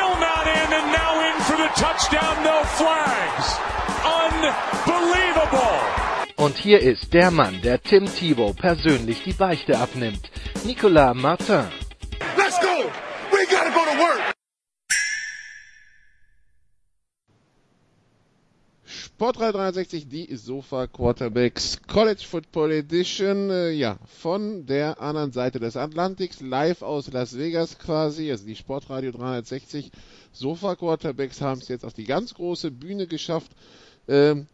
not in and now in for the touchdown, no flags. Unbelievable. Und hier ist der Mann, der Tim Thibault persönlich die Beichte abnimmt. Nicolas Martin. Let's go! We gotta go to work! Sportradio 360, die Sofa Quarterbacks College Football Edition, von der anderen Seite des Atlantiks, live aus Las Vegas quasi, also die Sportradio 360 Sofa Quarterbacks haben es jetzt auf die ganz große Bühne geschafft. Melden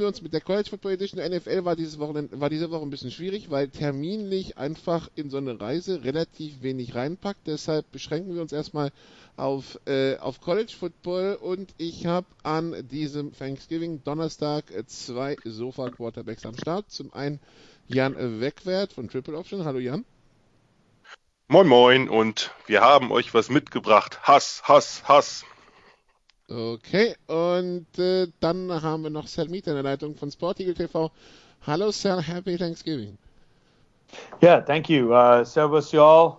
wir uns mit der College Football Edition. Der NFL war diese Woche ein bisschen schwierig, weil terminlich einfach in so eine Reise relativ wenig reinpackt. Deshalb beschränken wir uns erstmal auf College Football und ich habe an diesem Thanksgiving Donnerstag 2 Sofa Quarterbacks am Start. Zum einen Jan Weckwerth von Triple Option. Hallo Jan. Moin moin und wir haben euch was mitgebracht. Hass, Hass, Hass. Okay, und dann haben wir noch Sal Mitha in der Leitung von Sporteagle TV. Hallo Sal, happy Thanksgiving. Yeah, thank you. Servus y'all,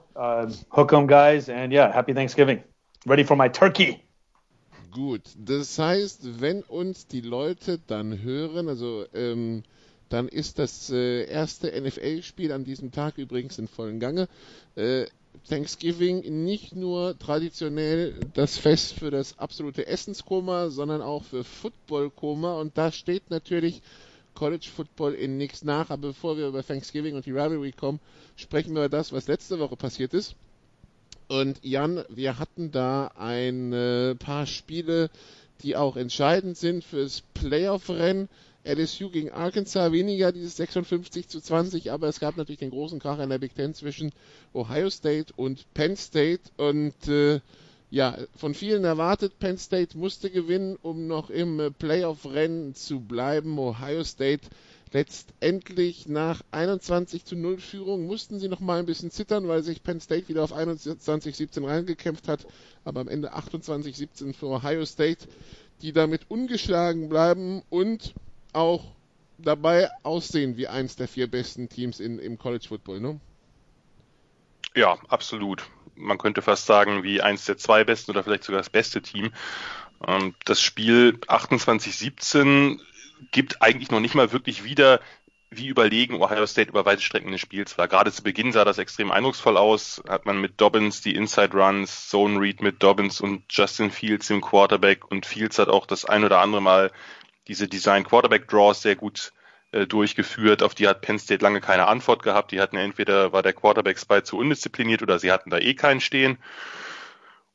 hook 'em guys, and yeah, happy Thanksgiving. Ready for my turkey. Gut, das heißt, wenn uns die Leute dann hören, dann ist das erste NFL-Spiel an diesem Tag übrigens in vollen Gange. Thanksgiving nicht nur traditionell das Fest für das absolute Essenskoma, sondern auch für Footballkoma. Und da steht natürlich College Football in nichts nach. Aber bevor wir über Thanksgiving und die Rivalry kommen, sprechen wir über das, was letzte Woche passiert ist. Und Jan, wir hatten da ein paar Spiele, die auch entscheidend sind fürs Playoff-Rennen. LSU gegen Arkansas, weniger dieses 56-20, aber es gab natürlich den großen Krach in der Big Ten zwischen Ohio State und Penn State und von vielen erwartet, Penn State musste gewinnen, um noch im Playoff-Rennen zu bleiben. Ohio State letztendlich nach 21-0 Führung mussten sie noch mal ein bisschen zittern, weil sich Penn State wieder auf 21-17 reingekämpft hat, aber am Ende 28-17 für Ohio State, die damit ungeschlagen bleiben und auch dabei aussehen wie eins der 4 besten Teams im College Football, ne? Ja, absolut. Man könnte fast sagen, wie eins der 2 besten oder vielleicht sogar das beste Team. Das Spiel 28-17 gibt eigentlich noch nicht mal wirklich wieder, wie überlegen Ohio State über weite Strecken des Spiels war. Gerade zu Beginn sah das extrem eindrucksvoll aus. Hat man mit Dobbins die Inside-Runs, Zone-Read mit Dobbins und Justin Fields im Quarterback und Fields hat auch das ein oder andere Mal diese Design-Quarterback-Draws sehr gut durchgeführt, auf die hat Penn State lange keine Antwort gehabt. Die hatten entweder, war der Quarterback-Spy zu undiszipliniert oder sie hatten da keinen stehen.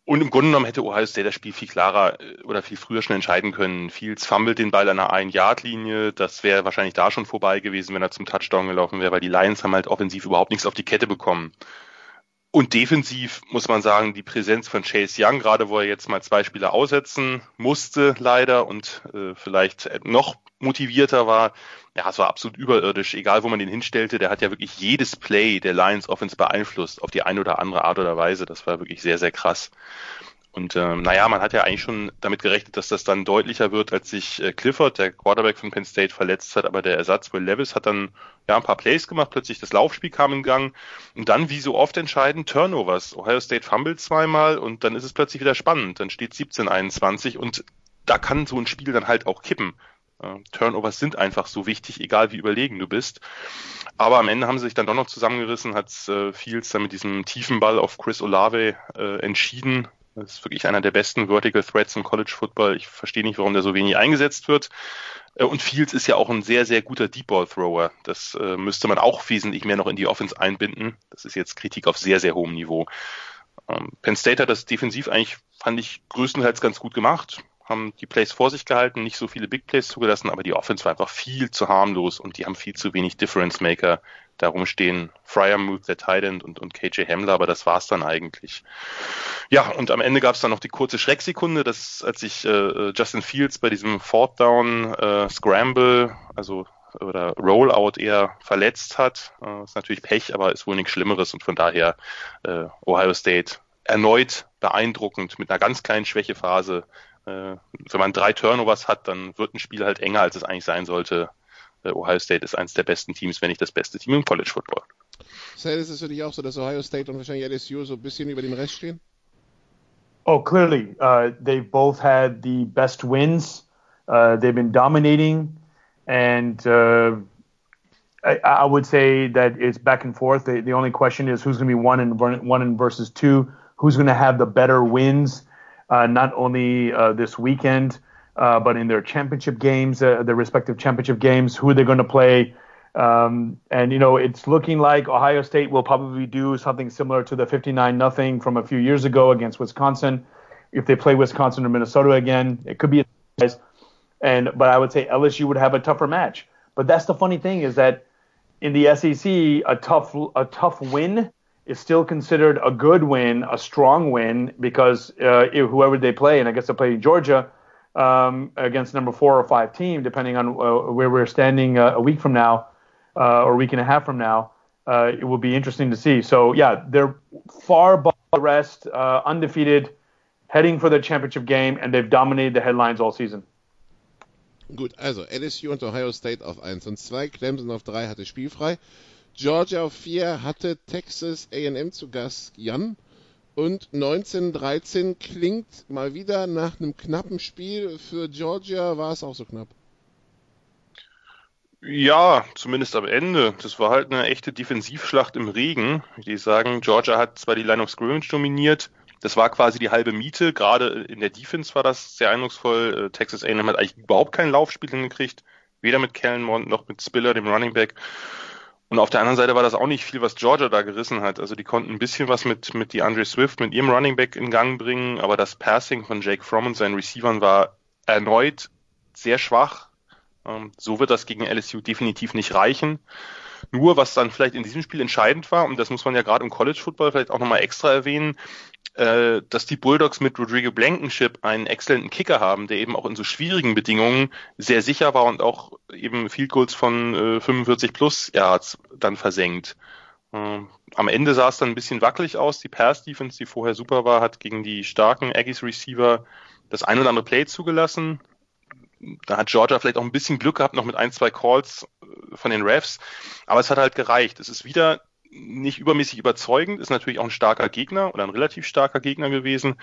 Und im Grunde genommen hätte Ohio State das Spiel viel klarer oder viel früher schon entscheiden können. Fields fummelt den Ball an einer 1-Yard-Linie. Das wäre wahrscheinlich da schon vorbei gewesen, wenn er zum Touchdown gelaufen wäre, weil die Lions haben halt offensiv überhaupt nichts auf die Kette bekommen. Und defensiv muss man sagen, die Präsenz von Chase Young, gerade wo er jetzt mal 2 Spieler aussetzen musste leider und vielleicht noch motivierter war, ja, es war absolut überirdisch, egal wo man den hinstellte, der hat ja wirklich jedes Play der Lions Offense beeinflusst, auf die eine oder andere Art oder Weise, das war wirklich sehr, sehr krass. Und man hat ja eigentlich schon damit gerechnet, dass das dann deutlicher wird, als sich Clifford, der Quarterback von Penn State, verletzt hat. Aber der Ersatz Will Levis hat dann ein paar Plays gemacht. Plötzlich das Laufspiel kam in Gang. Und dann, wie so oft entscheidend, Turnovers. Ohio State fummelt 2-mal und dann ist es plötzlich wieder spannend. Dann steht 17-21 und da kann so ein Spiel dann halt auch kippen. Turnovers sind einfach so wichtig, egal wie überlegen du bist. Aber am Ende haben sie sich dann doch noch zusammengerissen, hat Fields dann mit diesem tiefen Ball auf Chris Olave entschieden. Das ist wirklich einer der besten Vertical Threats im College Football. Ich verstehe nicht, warum der so wenig eingesetzt wird. Und Fields ist ja auch ein sehr, sehr guter Deep Ball Thrower. Das müsste man auch wesentlich mehr noch in die Offense einbinden. Das ist jetzt Kritik auf sehr, sehr hohem Niveau. Penn State hat das defensiv eigentlich, fand ich, größtenteils ganz gut gemacht. haben die Plays vor sich gehalten, nicht so viele Big Plays zugelassen, aber die Offense war einfach viel zu harmlos und die haben viel zu wenig Difference Maker. Darum stehen Fryermuth, der Tight End, und KJ Hamler, aber das war's dann eigentlich. Ja, und am Ende gab's dann noch die kurze Schrecksekunde, dass als sich Justin Fields bei diesem Fourth Down Scramble, also oder Rollout eher verletzt hat. Ist natürlich Pech, aber ist wohl nichts Schlimmeres und von daher Ohio State erneut beeindruckend mit einer ganz kleinen Schwächephase. Wenn man 3 Turnovers hat, dann wird ein Spiel halt enger, als es eigentlich sein sollte. Ohio State ist eines der besten Teams, wenn nicht das beste Team im College Football. Sal, ist es für dich auch so, dass Ohio State und wahrscheinlich LSU so ein bisschen über dem Rest stehen? Oh, clearly. They both had the best wins. They've been dominating. And I would say that it's back and forth. The only question is who's going to be one and versus two. Who's going to have the better wins, not only this weekend, but in their championship games, their respective championship games. Who are they going to play? And, you know, it's looking like Ohio State will probably do something similar to the 59-0 from a few years ago against Wisconsin. If they play Wisconsin or Minnesota again, it could be a surprise. But I would say LSU would have a tougher match. But that's the funny thing is that in the SEC, a tough win is still considered a good win, a strong win, because whoever they play, and I guess they play Georgia against number 4 or 5 team, depending on where we're standing a week from now or a week and a half from now, it will be interesting to see. So, yeah, they're far above the rest, undefeated, heading for their championship game, and they've dominated the headlines all season. Gut, also LSU und Ohio State auf 1 und 2, Clemson auf 3 hatte spielfrei, Georgia auf 4 hatte Texas A&M zu Gast, Jan, und 19-13 klingt mal wieder nach einem knappen Spiel. Für Georgia war es auch so knapp. Ja, zumindest am Ende. Das war halt eine echte Defensivschlacht im Regen. Die sagen, Georgia hat zwar die Line of Scrimmage dominiert, das war quasi die halbe Miete. Gerade in der Defense war das sehr eindrucksvoll. Texas A&M hat eigentlich überhaupt kein Laufspiel hingekriegt. Weder mit Kellenmond noch mit Spiller, dem Running Back. Und auf der anderen Seite war das auch nicht viel, was Georgia da gerissen hat. Also die konnten ein bisschen was mit DeAndre Swift, mit ihrem Running Back in Gang bringen. Aber das Passing von Jake Fromm und seinen Receivern war erneut sehr schwach. So wird das gegen LSU definitiv nicht reichen. Nur, was dann vielleicht in diesem Spiel entscheidend war, und das muss man ja gerade im College-Football vielleicht auch nochmal extra erwähnen, dass die Bulldogs mit Rodrigo Blankenship einen exzellenten Kicker haben, der eben auch in so schwierigen Bedingungen sehr sicher war und auch eben Field Goals von 45 plus Yards dann versenkt. Am Ende sah es dann ein bisschen wackelig aus. Die Pass-Defense, die vorher super war, hat gegen die starken Aggies-Receiver das ein oder andere Play zugelassen. Da hat Georgia vielleicht auch ein bisschen Glück gehabt, noch mit 1, 2 Calls von den Refs. Aber es hat halt gereicht. Es ist wieder nicht übermäßig überzeugend, ist natürlich auch ein starker Gegner oder ein relativ starker Gegner gewesen.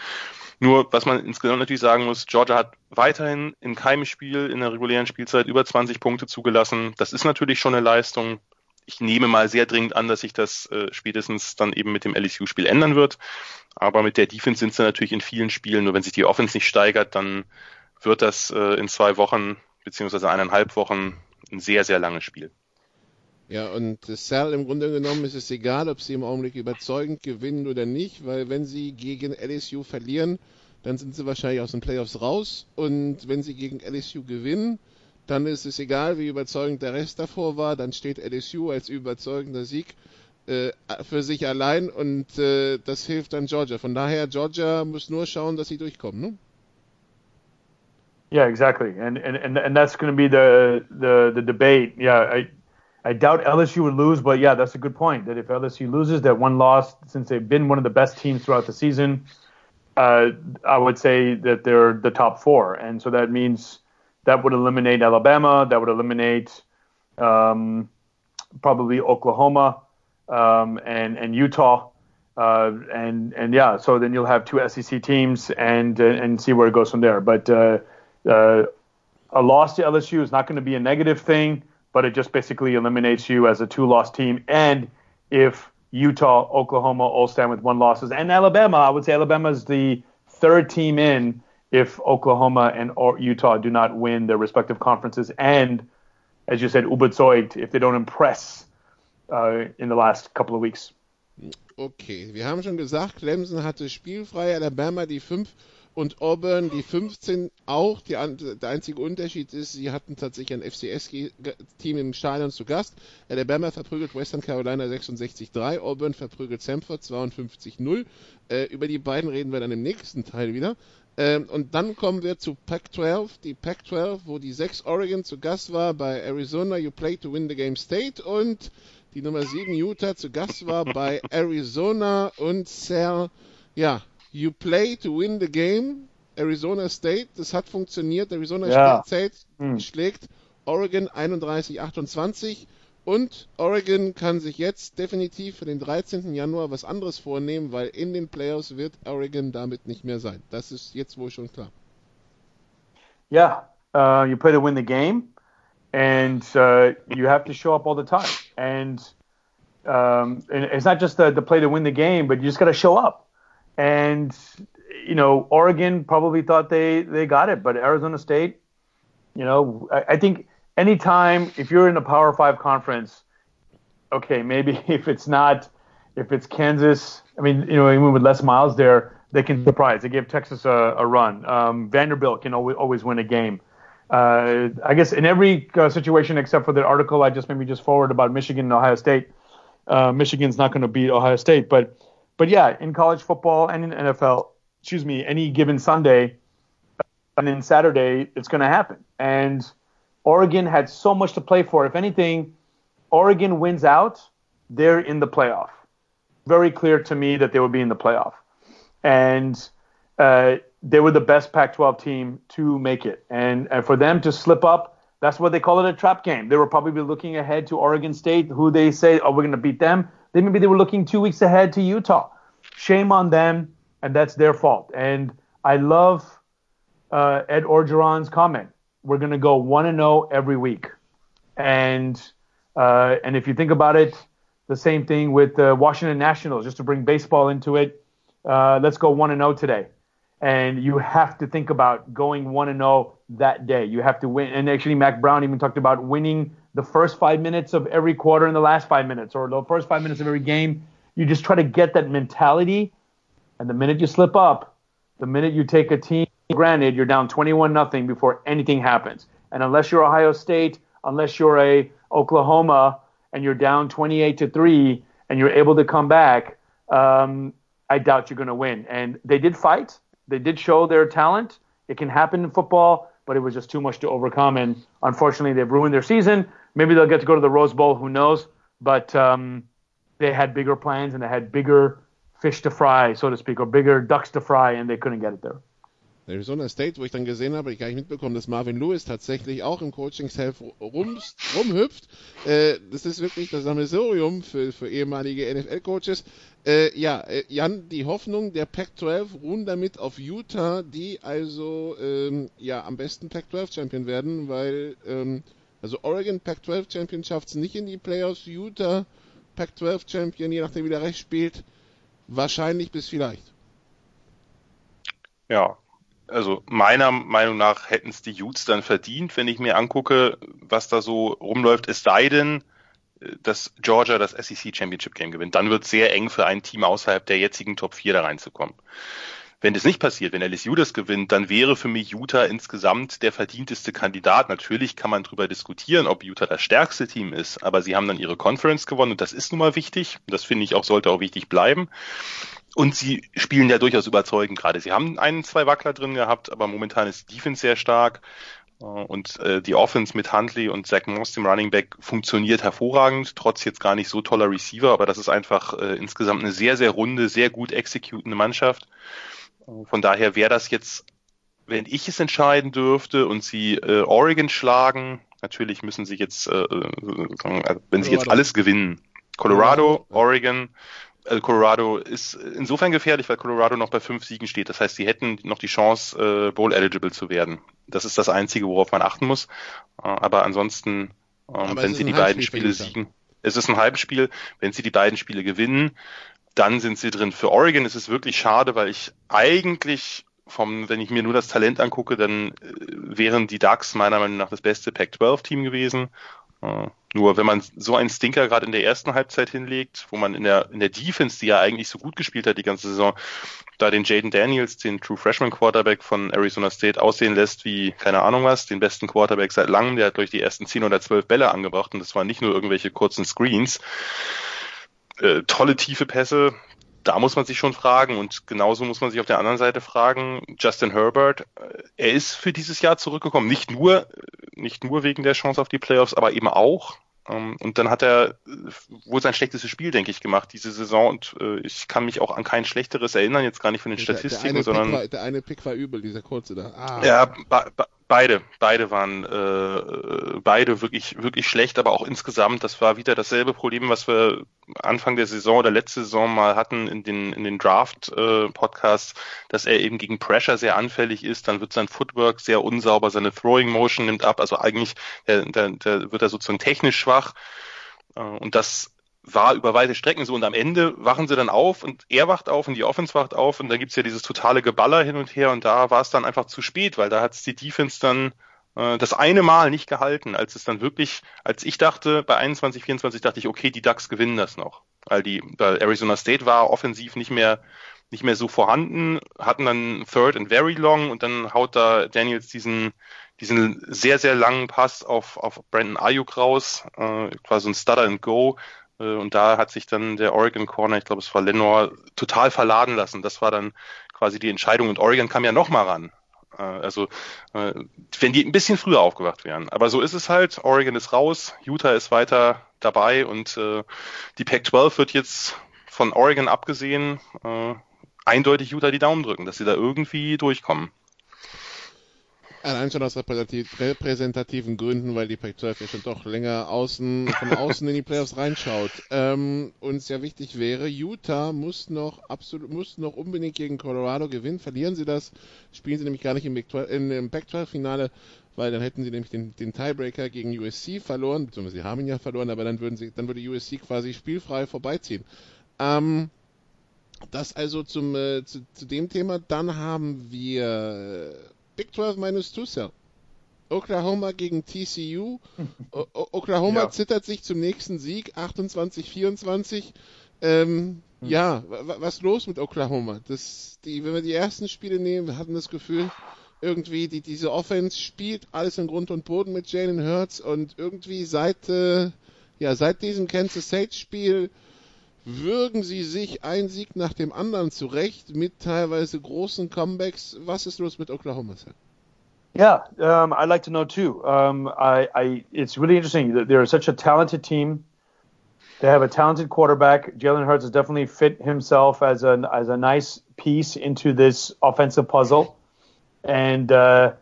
Nur, was man insgesamt natürlich sagen muss, Georgia hat weiterhin in keinem Spiel in der regulären Spielzeit über 20 Punkte zugelassen. Das ist natürlich schon eine Leistung. Ich nehme mal sehr dringend an, dass sich das spätestens dann eben mit dem LSU-Spiel ändern wird. Aber mit der Defense sind sie natürlich in vielen Spielen. Nur wenn sich die Offense nicht steigert, dann wird das in 2 Wochen beziehungsweise 1,5 Wochen ein sehr, sehr langes Spiel. Ja, und Sal, im Grunde genommen ist es egal, ob sie im Augenblick überzeugend gewinnen oder nicht, weil wenn sie gegen LSU verlieren, dann sind sie wahrscheinlich aus den Playoffs raus, und wenn sie gegen LSU gewinnen, dann ist es egal, wie überzeugend der Rest davor war, dann steht LSU als überzeugender Sieg für sich allein, und das hilft dann Georgia. Von daher, Georgia muss nur schauen, dass sie durchkommen, ne? Yeah, exactly. And that's going to be the debate. Yeah, I doubt LSU would lose, but yeah, that's a good point. That if LSU loses, that one loss, since they've been one of the best teams throughout the season, I would say that they're the top 4. And so that means that would eliminate Alabama, that would eliminate probably Oklahoma and Utah. And yeah, so then you'll have 2 SEC teams and see where it goes from there. But a loss to LSU is not going to be a negative thing. But it just basically eliminates you as a 2-loss team. And if Utah, Oklahoma all stand with 1 losses, and Alabama, I would say Alabama is the 3rd team in if Oklahoma and Utah do not win their respective conferences. And, as you said, überzeugt, if they don't impress in the last couple of weeks. Okay, wir haben schon gesagt, Clemson hatte spielfrei, Alabama die 5 und Auburn die 15 auch. Der einzige Unterschied ist, sie hatten tatsächlich ein FCS-Team im Stadion zu Gast. Alabama verprügelt Western Carolina 66-3, Auburn verprügelt Samford 52-0. Über die beiden reden wir dann im nächsten Teil wieder. Und dann kommen wir zu Pac-12, die Pac-12, wo die 6 Oregon zu Gast war bei Arizona, you play to win the game state, und die Nummer 7 Utah zu Gast war bei Arizona und Sal, ja, you play to win the game, Arizona State, das hat funktioniert, Arizona State schlägt Oregon 31-28 und Oregon kann sich jetzt definitiv für den 13. Januar was anderes vornehmen, weil in den Playoffs wird Oregon damit nicht mehr sein. Das ist jetzt wohl schon klar. Ja, yeah, you play to win the game. And you have to show up all the time. And it's not just the play to win the game, but you just got to show up. And, you know, Oregon probably thought they got it, but Arizona State, you know, I think anytime if you're in a Power 5 conference, okay, maybe if it's Kansas, I mean, you know, even with Les Miles there, they can surprise. They give Texas a run. Vanderbilt can always win a game. I guess in every situation except for the article I just forwarded about Michigan and Ohio State, Michigan's not going to beat Ohio State. But yeah, in college football and in NFL, any given Sunday and then Saturday, it's going to happen. And Oregon had so much to play for. If anything, Oregon wins out, they're in the playoff. Very clear to me that they would be in the playoff. And they were the best Pac-12 team to make it. And for them to slip up, that's what they call it, a trap game. They were probably looking ahead to Oregon State, who they say, oh, we're going to beat them. Then maybe they were looking 2 weeks ahead to Utah. Shame on them, and that's their fault. And I love Ed Orgeron's comment. We're going to go 1-0 every week. And if you think about it, the same thing with the Washington Nationals, just to bring baseball into it. Let's go 1-0 today. And you have to think about going 1-0 that day. You have to win. And actually, Mac Brown even talked about winning the first 5 minutes of every quarter and the last 5 minutes, or the first 5 minutes of every game. You just try to get that mentality. And the minute you slip up, the minute you take a team, granted, you're down 21-0 before anything happens. And unless you're Ohio State, unless you're a Oklahoma, and you're down 28-3, and you're able to come back, I doubt you're going to win. And they did fight. They did show their talent. It can happen in football, but it was just too much to overcome. And unfortunately, they've ruined their season. Maybe they'll get to go to the Rose Bowl. Who knows? But they had bigger plans and they had bigger fish to fry, so to speak, or bigger ducks to fry, and they couldn't get it there. Arizona State, wo ich dann gesehen habe, ich gar nicht mitbekommen, dass Marvin Lewis tatsächlich auch im Coaching-Staff rumhüpft. Das ist wirklich das Sammelsurium für ehemalige NFL-Coaches. Ja, Jan, die Hoffnung der Pac-12 ruhen damit auf Utah, die also ja am besten Pac-12-Champion werden, weil also Oregon Pac-12-Champion schafft es nicht in die Playoffs, Utah Pac-12-Champion, je nachdem wie der rechts spielt, wahrscheinlich bis vielleicht. Ja. Also meiner Meinung nach hätten es die Utes dann verdient, wenn ich mir angucke, was da so rumläuft. Es sei denn, dass Georgia das SEC Championship Game gewinnt. Dann wird es sehr eng für ein Team außerhalb der jetzigen Top 4 da reinzukommen. Wenn das nicht passiert, wenn LSU das gewinnt, dann wäre für mich Utah insgesamt der verdienteste Kandidat. Natürlich kann man darüber diskutieren, ob Utah das stärkste Team ist, aber sie haben dann ihre Conference gewonnen und das ist nun mal wichtig. Das finde ich auch, sollte auch wichtig bleiben. Und sie spielen ja durchaus überzeugend gerade. Sie haben 1-2 Wackler drin gehabt, aber momentan ist die Defense sehr stark. Und die Offense mit Huntley und Zach Moss, dem Running Back, funktioniert hervorragend, trotz jetzt gar nicht so toller Receiver. Aber das ist einfach insgesamt eine sehr, sehr runde, sehr gut executende Mannschaft. Von daher wäre das jetzt, wenn ich es entscheiden dürfte und sie Oregon schlagen, natürlich müssen sie jetzt, wenn sie jetzt alles gewinnen, Colorado, Oregon. Colorado ist insofern gefährlich, weil Colorado noch bei 5 Siegen steht. Das heißt, sie hätten noch die Chance, Bowl-eligible zu werden. Das ist das Einzige, worauf man achten muss. Aber ansonsten, wenn sie die beiden Spiele siegen, es ist ein Halbspiel, wenn sie die beiden Spiele gewinnen, dann sind sie drin. Für Oregon ist es wirklich schade, weil ich eigentlich, wenn ich mir nur das Talent angucke, dann wären die Ducks meiner Meinung nach das beste Pac-12-Team gewesen. Nur wenn man so einen Stinker gerade in der ersten Halbzeit hinlegt, wo man in der Defense, die ja eigentlich so gut gespielt hat die ganze Saison, da den Jaden Daniels, den True Freshman Quarterback von Arizona State, aussehen lässt wie, keine Ahnung was, den besten Quarterback seit langem, der hat durch die ersten 10 oder 12 Bälle angebracht und das waren nicht nur irgendwelche kurzen Screens. Tolle tiefe Pässe, da muss man sich schon fragen und genauso muss man sich auf der anderen Seite fragen, Justin Herbert, er ist für dieses Jahr zurückgekommen, nicht nur wegen der Chance auf die Playoffs, aber eben auch und dann hat er wohl sein schlechtestes Spiel, denke ich, gemacht diese Saison und ich kann mich auch an kein schlechteres erinnern, jetzt gar nicht von den Statistiken, der eine Pick war übel, dieser kurze da. Ja, beide waren beide wirklich schlecht, aber auch insgesamt, das war wieder dasselbe Problem, was wir Anfang der Saison oder letzte Saison mal hatten in den Draft-Podcasts, dass er eben gegen Pressure sehr anfällig ist, dann wird sein Footwork sehr unsauber, seine Throwing Motion nimmt ab, also eigentlich wird er sozusagen technisch schwach und das war über weite Strecken so und am Ende wachen sie dann auf und er wacht auf und die Offense wacht auf und da gibt's ja dieses totale Geballer hin und her und da war es dann einfach zu spät, weil da hat's die Defense dann das eine Mal nicht gehalten, als es dann wirklich, als ich dachte, bei 21-24 dachte ich, okay, die Ducks gewinnen das noch, weil Arizona State war offensiv nicht mehr so vorhanden, hatten dann Third and Very Long und dann haut da Daniels diesen sehr, sehr langen Pass auf Brandon Ayuk raus, quasi ein Stutter and Go. Und da hat sich dann der Oregon Corner, ich glaube es war Lenore, total verladen lassen. Das war dann quasi die Entscheidung. Und Oregon kam ja nochmal ran. Also wenn die ein bisschen früher aufgewacht wären. Aber so ist es halt. Oregon ist raus, Utah ist weiter dabei. Und die Pac-12 wird jetzt von Oregon abgesehen eindeutig Utah die Daumen drücken, dass sie da irgendwie durchkommen. Allein schon aus repräsentativen Gründen, weil die Pac-12 ja schon doch länger von außen in die Playoffs reinschaut. Und sehr wichtig wäre, Utah muss noch unbedingt gegen Colorado gewinnen. Verlieren sie das, spielen sie nämlich gar nicht im Pac-12-Finale, weil dann hätten sie nämlich den Tiebreaker gegen USC verloren, beziehungsweise sie haben ihn ja verloren, aber dann würde USC quasi spielfrei vorbeiziehen. Das also zu dem Thema. Dann haben wir Big 12 minus Tucson. Oklahoma gegen TCU. Oklahoma zittert sich zum nächsten Sieg, 28-24. Was ist los mit Oklahoma? Wenn wir die ersten Spiele nehmen, wir hatten das Gefühl, irgendwie diese Offense spielt alles in Grund und Boden mit Jalen Hurts und irgendwie seit diesem Kansas State Spiel würgen sie sich ein Sieg nach dem anderen zurecht mit teilweise großen Comebacks. Was ist los mit Oklahoma? Yeah, I'd like to know too. It's really interesting that they're such a talented team. They have a talented quarterback. Jalen Hurts has definitely fit himself as a nice piece into this offensive puzzle. And they've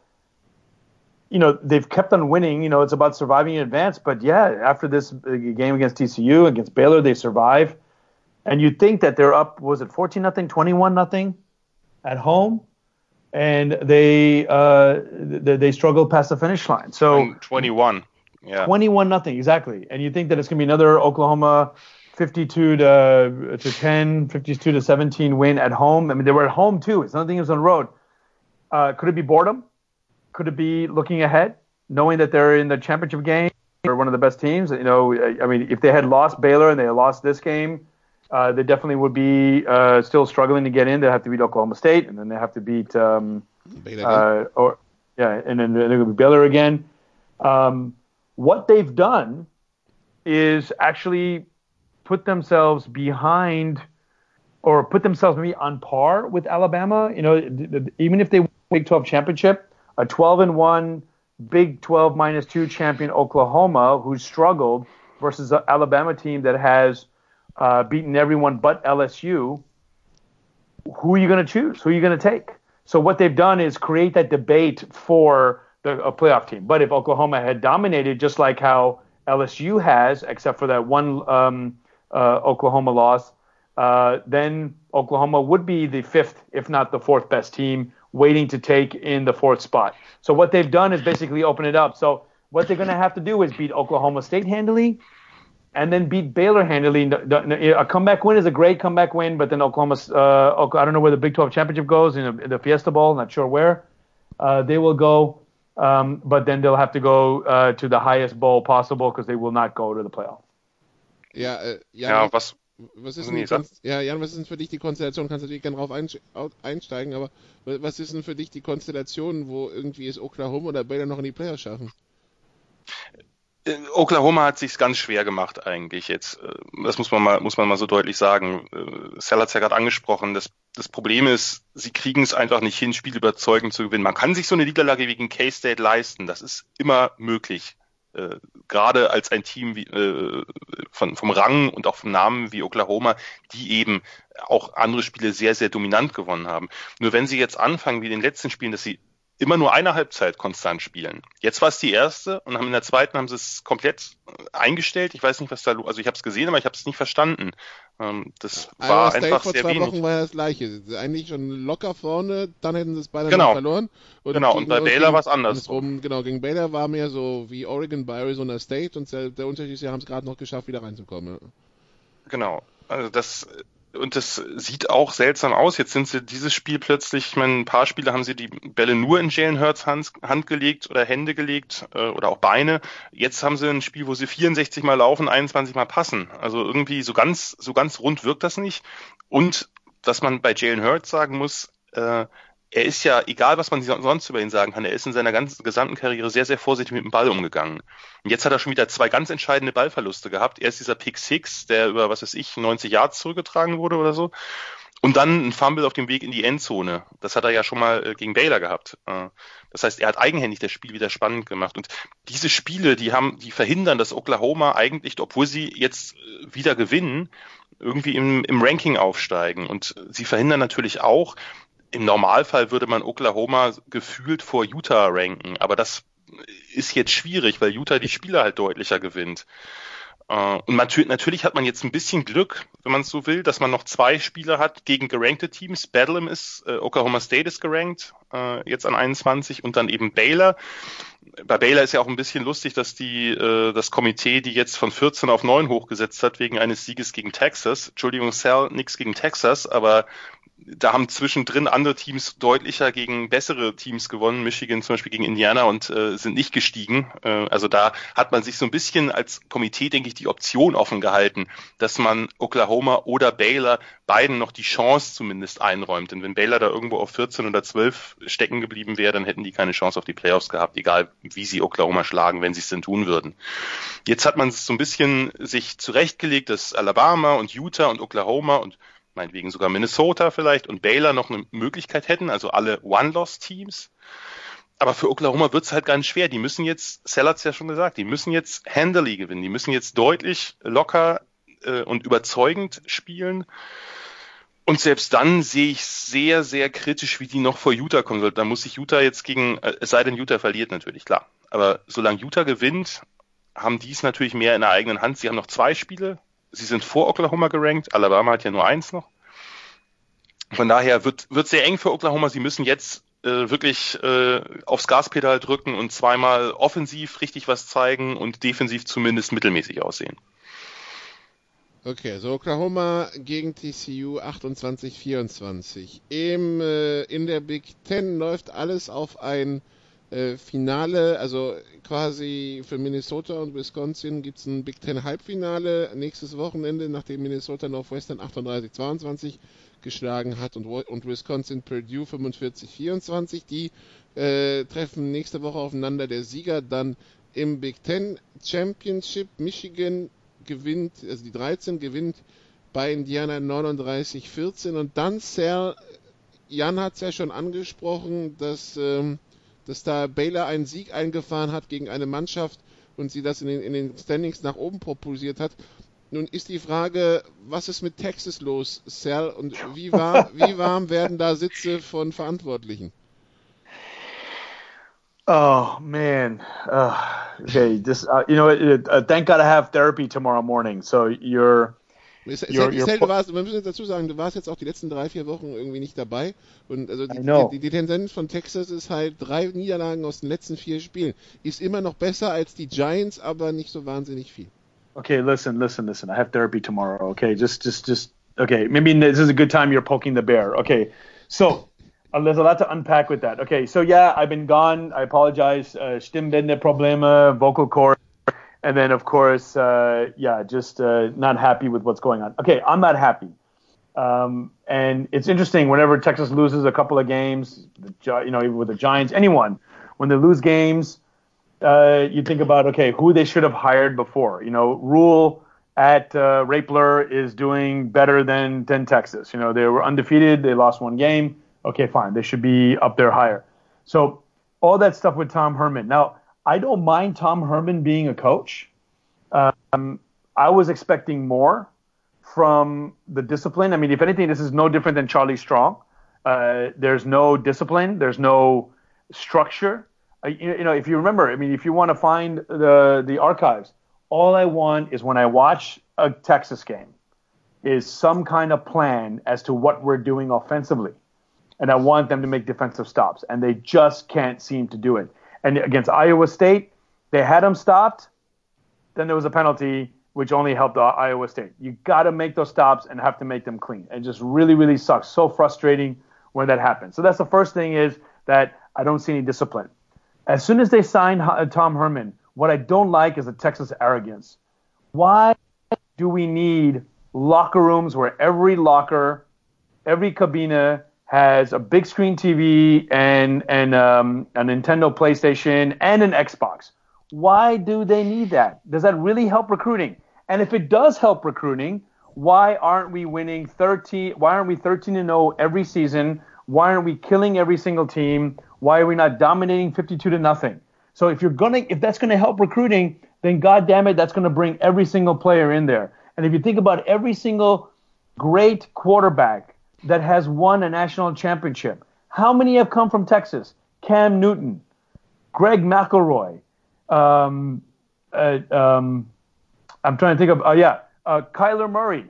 kept on winning. It's about surviving in advance. But yeah, after this game against TCU, against Baylor, they survive. And you'd think that they're up, was it 14-0, 21-0 at home? And they struggled past the finish line. So 21. Yeah. 21-0, exactly. And you think that it's going to be another Oklahoma 52-10, 52-17 win at home. I mean, they were at home too. It's nothing was on the road. Could it be boredom? Could it be looking ahead, knowing that they're in the championship game or one of the best teams? I mean, if they had lost Baylor and they had lost this game, they definitely would be still struggling to get in. They have to beat Oklahoma State, and then they have to beat and then they're going to be Baylor again. What they've done is actually put themselves behind, or put themselves maybe on par with Alabama. Even if they win the Big 12 championship, a 12-1 Big 12 minus 2 champion Oklahoma who struggled versus an Alabama team that has beaten everyone but LSU, who are you going to choose? Who are you going to take? So what they've done is create that debate for a playoff team. But if Oklahoma had dominated, just like how LSU has, except for that one Oklahoma loss, then Oklahoma would be the fifth, if not the fourth best team, waiting to take in the fourth spot. So what they've done is basically open it up. So what they're going to have to do is beat Oklahoma State handily, and then beat Baylor handily. A comeback win is a great comeback win, but then Oklahoma's, I don't know where the Big 12 championship goes, in the Fiesta Bowl, not sure where. They will go But then they'll have to go to the highest bowl possible because they will not go to the playoff. Ja, Jan, was ist denn für dich die Konstellation? Kannst natürlich gerne drauf einsteigen, aber was ist denn für dich die Konstellation, wo irgendwie es Oklahoma oder Baylor noch in die Playoffs schaffen? Oklahoma hat sich's ganz schwer gemacht eigentlich jetzt. Das muss man mal so deutlich sagen. Sal hat's ja gerade angesprochen. Das Problem ist, sie kriegen es einfach nicht hin, Spiel überzeugend zu gewinnen. Man kann sich so eine Niederlage gegen K-State leisten. Das ist immer möglich. Gerade als ein Team wie, vom Rang und auch vom Namen wie Oklahoma, die eben auch andere Spiele sehr, sehr dominant gewonnen haben. Nur wenn sie jetzt anfangen, wie in den letzten Spielen, dass sie immer nur eine Halbzeit konstant spielen. Jetzt war es die erste und in der zweiten haben sie es komplett eingestellt. Ich weiß nicht, was da los ist. Also ich habe es gesehen, aber ich habe es nicht verstanden. Das war einfach sehr wenig. Vor 2 Wochen war das Gleiche. Eigentlich schon locker vorne, dann hätten sie es beide noch verloren. Und und bei Baylor war es anders. Genau, gegen Baylor war mehr so wie Oregon bei Arizona State und der Unterschied ist, sie haben es gerade noch geschafft, wieder reinzukommen. Ja. Genau, also das sieht auch seltsam aus. Jetzt sind sie dieses Spiel plötzlich, ich meine, ein paar Spiele haben sie die Bälle nur in Jalen Hurts Hand gelegt oder Hände gelegt oder auch Beine. Jetzt haben sie ein Spiel, wo sie 64 Mal laufen, 21 Mal passen. Also irgendwie so ganz rund wirkt das nicht. Und dass man bei Jalen Hurts sagen muss, er ist ja, egal was man sonst über ihn sagen kann, er ist in seiner ganzen gesamten Karriere sehr, sehr vorsichtig mit dem Ball umgegangen. Und jetzt hat er schon wieder 2 ganz entscheidende Ballverluste gehabt. Erst dieser Pick 6, der über, 90 Yards zurückgetragen wurde oder so. Und dann ein Fumble auf dem Weg in die Endzone. Das hat er ja schon mal gegen Baylor gehabt. Das heißt, er hat eigenhändig das Spiel wieder spannend gemacht. Und diese Spiele, die verhindern, dass Oklahoma eigentlich, obwohl sie jetzt wieder gewinnen, irgendwie im Ranking aufsteigen. Und sie verhindern natürlich auch, im Normalfall würde man Oklahoma gefühlt vor Utah ranken, aber das ist jetzt schwierig, weil Utah die Spieler halt deutlicher gewinnt. Und natürlich hat man jetzt ein bisschen Glück, wenn man es so will, dass man noch 2 Spiele hat gegen gerankte Teams. Bedlam ist, Oklahoma State ist gerankt, jetzt an 21 und dann eben Baylor. Bei Baylor ist ja auch ein bisschen lustig, dass das Komitee, die jetzt von 14 auf 9 hochgesetzt hat, wegen eines Sieges gegen Texas. Entschuldigung, Sal, nichts gegen Texas, aber da haben zwischendrin andere Teams deutlicher gegen bessere Teams gewonnen, Michigan zum Beispiel gegen Indiana und sind nicht gestiegen. Also da hat man sich so ein bisschen als Komitee, denke ich, die Option offen gehalten, dass man Oklahoma oder Baylor beiden noch die Chance zumindest einräumt. Denn wenn Baylor da irgendwo auf 14 oder 12 stecken geblieben wäre, dann hätten die keine Chance auf die Playoffs gehabt, egal wie sie Oklahoma schlagen, wenn sie es denn tun würden. Jetzt hat man es so ein bisschen sich zurechtgelegt, dass Alabama und Utah und Oklahoma und meinetwegen sogar Minnesota vielleicht und Baylor noch eine Möglichkeit hätten, also alle One-Loss-Teams. Aber für Oklahoma wird es halt ganz schwer. Die müssen jetzt, Sal hat es ja schon gesagt, die müssen jetzt handily gewinnen. Die müssen jetzt deutlich locker und überzeugend spielen. Und selbst dann sehe ich sehr, sehr kritisch, wie die noch vor Utah kommen soll. Da muss sich Utah jetzt gegen, es sei denn Utah verliert natürlich, klar. Aber solange Utah gewinnt, haben die es natürlich mehr in der eigenen Hand. Sie haben noch 2 Spiele. Sie sind vor Oklahoma gerankt, Alabama hat ja nur 1 noch. Von daher wird sehr eng für Oklahoma. Sie müssen jetzt wirklich aufs Gaspedal drücken und zweimal offensiv richtig was zeigen und defensiv zumindest mittelmäßig aussehen. Okay, so Oklahoma gegen TCU 28-24. In der Big Ten läuft alles auf ein Finale, also quasi für Minnesota und Wisconsin gibt es ein Big Ten Halbfinale nächstes Wochenende, nachdem Minnesota Northwestern 38-22 geschlagen hat und Wisconsin Purdue 45-24. Die treffen nächste Woche aufeinander. Der Sieger dann im Big Ten Championship. Michigan gewinnt, also die 13 gewinnt bei Indiana 39-14 und dann Jan hat es ja schon angesprochen, dass da Baylor einen Sieg eingefahren hat gegen eine Mannschaft und sie das in den Standings nach oben propulsiert hat. Nun ist die Frage, was ist mit Texas los, Sal, und wie warm werden da Sitze von Verantwortlichen? Oh, man. Okay, thank God I have therapy tomorrow morning, so you're... wir müssen jetzt dazu sagen, du warst jetzt auch die letzten 3-4 Wochen irgendwie nicht dabei. Und also die Tendenz von Texas ist halt 3 Niederlagen aus den letzten 4 Spielen. Ist immer noch besser als die Giants, aber nicht so wahnsinnig viel. Okay, listen. I have therapy tomorrow. Okay, maybe this is a good time you're poking the bear. Okay, so There's a lot to unpack with that. Okay, so yeah, I've been gone. I apologize. Stimmbänderprobleme, vocal cord. And then, of course, just not happy with what's going on. Okay, I'm not happy. And it's interesting, whenever Texas loses a couple of games, even with the Giants, anyone, when they lose games, you think about, okay, who they should have hired before. Rule at Rapler is doing better than Texas. They were undefeated. They lost one game. Okay, fine. They should be up there higher. So all that stuff with Tom Herman. Now, I don't mind Tom Herman being a coach. I was expecting more from the discipline. I mean, if anything, this is no different than Charlie Strong. There's no discipline. There's no structure. If you remember, I mean, if you want to find the archives, all I want is when I watch a Texas game is some kind of plan as to what we're doing offensively. And I want them to make defensive stops. And they just can't seem to do it. And against Iowa State, they had them stopped. Then there was a penalty, which only helped Iowa State. You got to make those stops and have to make them clean. It just really, really sucks. So frustrating when that happens. So that's the first thing, is that I don't see any discipline. As soon as they signed Tom Herman, what I don't like is the Texas arrogance. Why do we need locker rooms where every cabina has a big screen TV and a Nintendo PlayStation and an Xbox? Why do they need that? Does that really help recruiting? And if it does help recruiting, why aren't we winning 13-0 every season? Why aren't we killing every single team? Why are we not dominating 52-0? So if that's going to help recruiting, then God damn it, that's going to bring every single player in there. And if you think about every single great quarterback that has won a national championship, how many have come from Texas? Cam Newton, Greg McElroy, I'm trying to think of, Kyler Murray,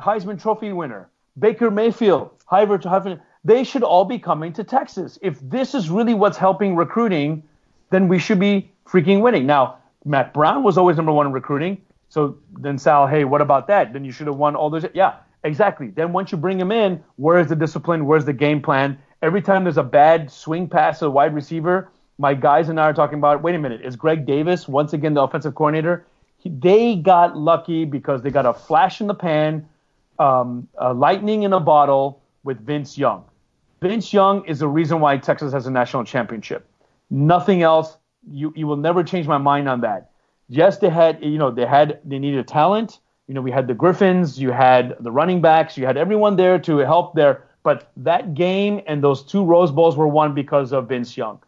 Heisman Trophy winner, Baker Mayfield, Heisman. They should all be coming to Texas. If this is really what's helping recruiting, then we should be freaking winning. Now, Matt Brown was always number one in recruiting. So then, Sal, hey, what about that? Then you should have won all those. Yeah, exactly. Then once you bring him in, where's the discipline? Where's the game plan? Every time there's a bad swing pass to a wide receiver, my guys and I are talking about, wait a minute, is Greg Davis once again the offensive coordinator? They got lucky because they got a flash in the pan, a lightning in a bottle with Vince Young. Vince Young is the reason why Texas has a national championship. Nothing else. You will never change my mind on that. Yes, they needed talent. We had the Griffins, you had the running backs, you had everyone there to help there. But that game and those two Rose Bowls were won because of Vince Young.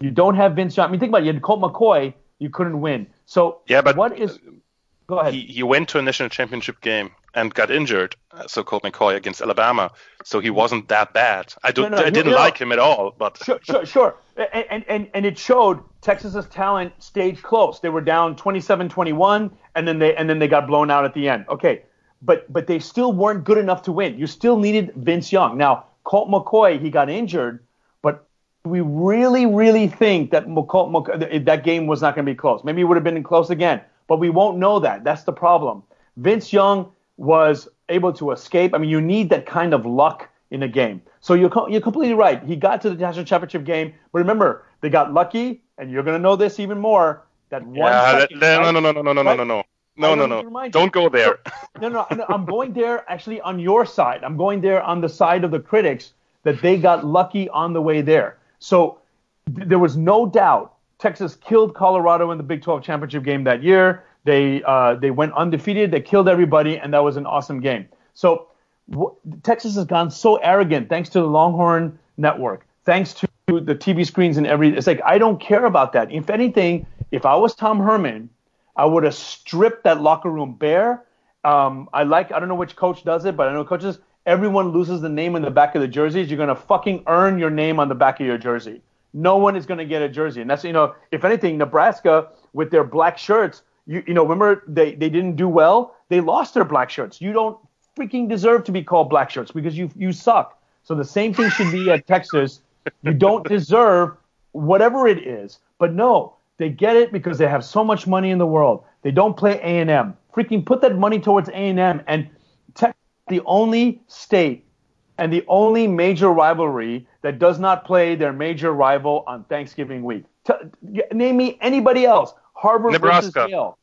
You don't have Vince Young. I mean, think about it. You had Colt McCoy. You couldn't win. So go ahead. He went to a national championship game and got injured. So Colt McCoy against Alabama. So he wasn't that bad. I didn't like him at all. But sure. And it showed Texas's talent stayed close. They were down 27-21, and then they got blown out at the end. Okay, but they still weren't good enough to win. You still needed Vince Young. Now Colt McCoy, he got injured. We really, really think that that game was not going to be close. Maybe it would have been close again, but we won't know that. That's the problem. Vince Young was able to escape. I mean, you need that kind of luck in a game. So you're completely right. He got to the national championship game, but remember, they got lucky, and you're going to know this even more. That one. Yeah, second, right? No. Don't go there. No. I'm going there actually on your side. I'm going there on the side of the critics that they got lucky on the way there. So there was no doubt Texas killed Colorado in the Big 12 championship game that year. They went undefeated. They killed everybody, and that was an awesome game. So Texas has gone so arrogant thanks to the Longhorn Network, thanks to the TV screens and everything. It's like, I don't care about that. If anything, if I was Tom Herman, I would have stripped that locker room bare. I don't know which coach does it, but I know coaches – everyone loses the name in the back of the jerseys. You're going to fucking earn your name on the back of your jersey. No one is going to get a jersey. And that's, if anything, Nebraska with their black shirts, remember they didn't do well. They lost their black shirts. You don't freaking deserve to be called black shirts because you suck. So the same thing should be at Texas. You don't deserve whatever it is. But no, they get it because they have so much money in the world. They don't play A&M. Freaking put that money towards A&M and Texas. The only state and the only major rivalry that does not play their major rival on Thanksgiving week. Name me anybody else. Harvard versus Yale.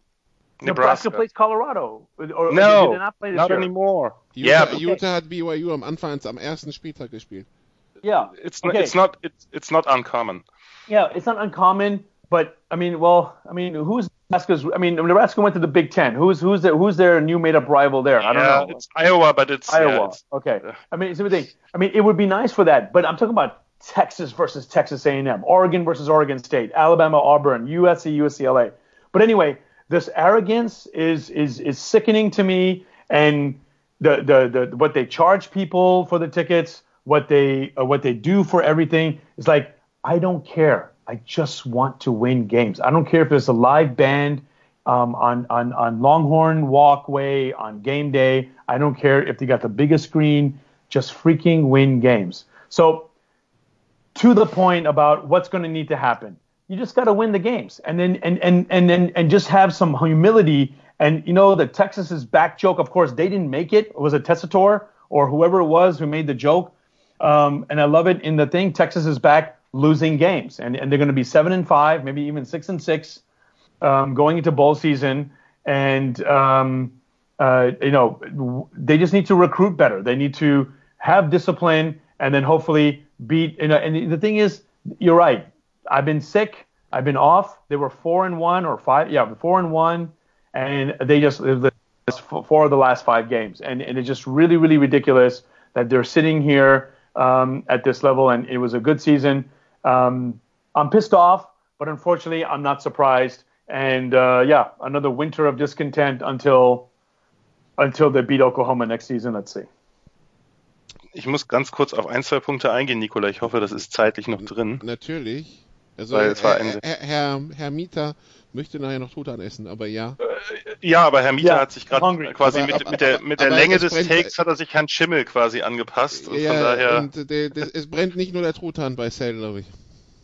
Nebraska plays Colorado. Oder no, not anymore. Utah hat BYU am ersten Spieltag gespielt. Yeah, it's not uncommon. Yeah, it's not uncommon, but who's Nebraska's? Nebraska went to the Big Ten. Who's their new made-up rival there? I don't know. It's Iowa, but it's Iowa. Yeah, it's, okay. It's the thing. It would be nice for that, but I'm talking about Texas versus Texas A&M, Oregon versus Oregon State, Alabama, Auburn, USC, UCLA. But anyway, this arrogance is sickening to me, and the what they charge people for the tickets. What they do for everything is like, I don't care. I just want to win games. I don't care if there's a live band on Longhorn Walkway on game day. I don't care if they got the biggest screen. Just freaking win games. So to the point about what's going to need to happen, you just got to win the games, and then just have some humility. And the Texas's back joke. Of course, they didn't make it. It was a Tessitore or whoever it was who made the joke. And I love it in the thing. Texas is back losing games, and they're going to be 7-5, maybe even 6-6, going into bowl season. And they just need to recruit better. They need to have discipline, and then hopefully beat. And the thing is, you're right. I've been sick. I've been off. They were 4-1 or 5. Yeah, 4-1, and they just four of the last five games, and it's just really, really ridiculous that they're sitting here. At this level, and it was a good season. I'm pissed off, but unfortunately, I'm not surprised. And another winter of discontent until they beat Oklahoma next season. Let's see. Ich muss ganz kurz auf ein, zwei Punkte eingehen, Nikola. Ich hoffe, das ist zeitlich noch drin. Natürlich. Also, Herr Mitha möchte nachher noch Truthahn essen, aber ja. Ja, aber Herr Mitha hat sich gerade quasi mit der Länge des Takes hat er sich Herrn Schimmel quasi angepasst. Und ja, von daher, und es brennt nicht nur der Truthahn bei Sal, glaube ich.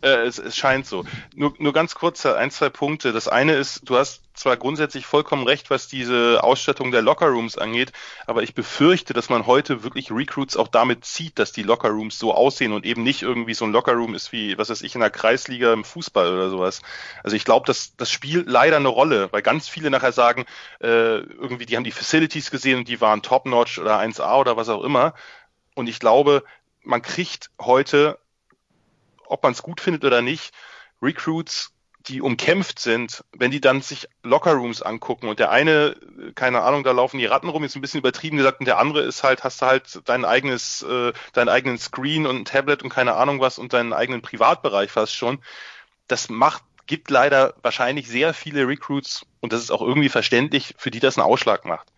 Es scheint so. Nur ganz kurz, ein, zwei Punkte. Das eine ist, du hast zwar grundsätzlich vollkommen recht, was diese Ausstattung der Lockerrooms angeht, aber ich befürchte, dass man heute wirklich Recruits auch damit zieht, dass die Lockerrooms so aussehen und eben nicht irgendwie so ein Lockerroom ist wie, was weiß ich, in der Kreisliga im Fußball oder sowas. Also ich glaube, das spielt leider eine Rolle, weil ganz viele nachher sagen, irgendwie, die haben die Facilities gesehen und die waren Top-Notch oder 1A oder was auch immer. Und ich glaube, man kriegt heute, ob man es gut findet oder nicht, Recruits, die umkämpft sind, wenn die dann sich Lockerrooms angucken und der eine, keine Ahnung, da laufen die Ratten rum, jetzt ein bisschen übertrieben gesagt, und der andere ist halt, hast du halt deinen eigenen Screen und ein Tablet und keine Ahnung was und deinen eigenen Privatbereich fast schon. Das gibt leider wahrscheinlich sehr viele Recruits, und das ist auch irgendwie verständlich, für die das einen Ausschlag macht.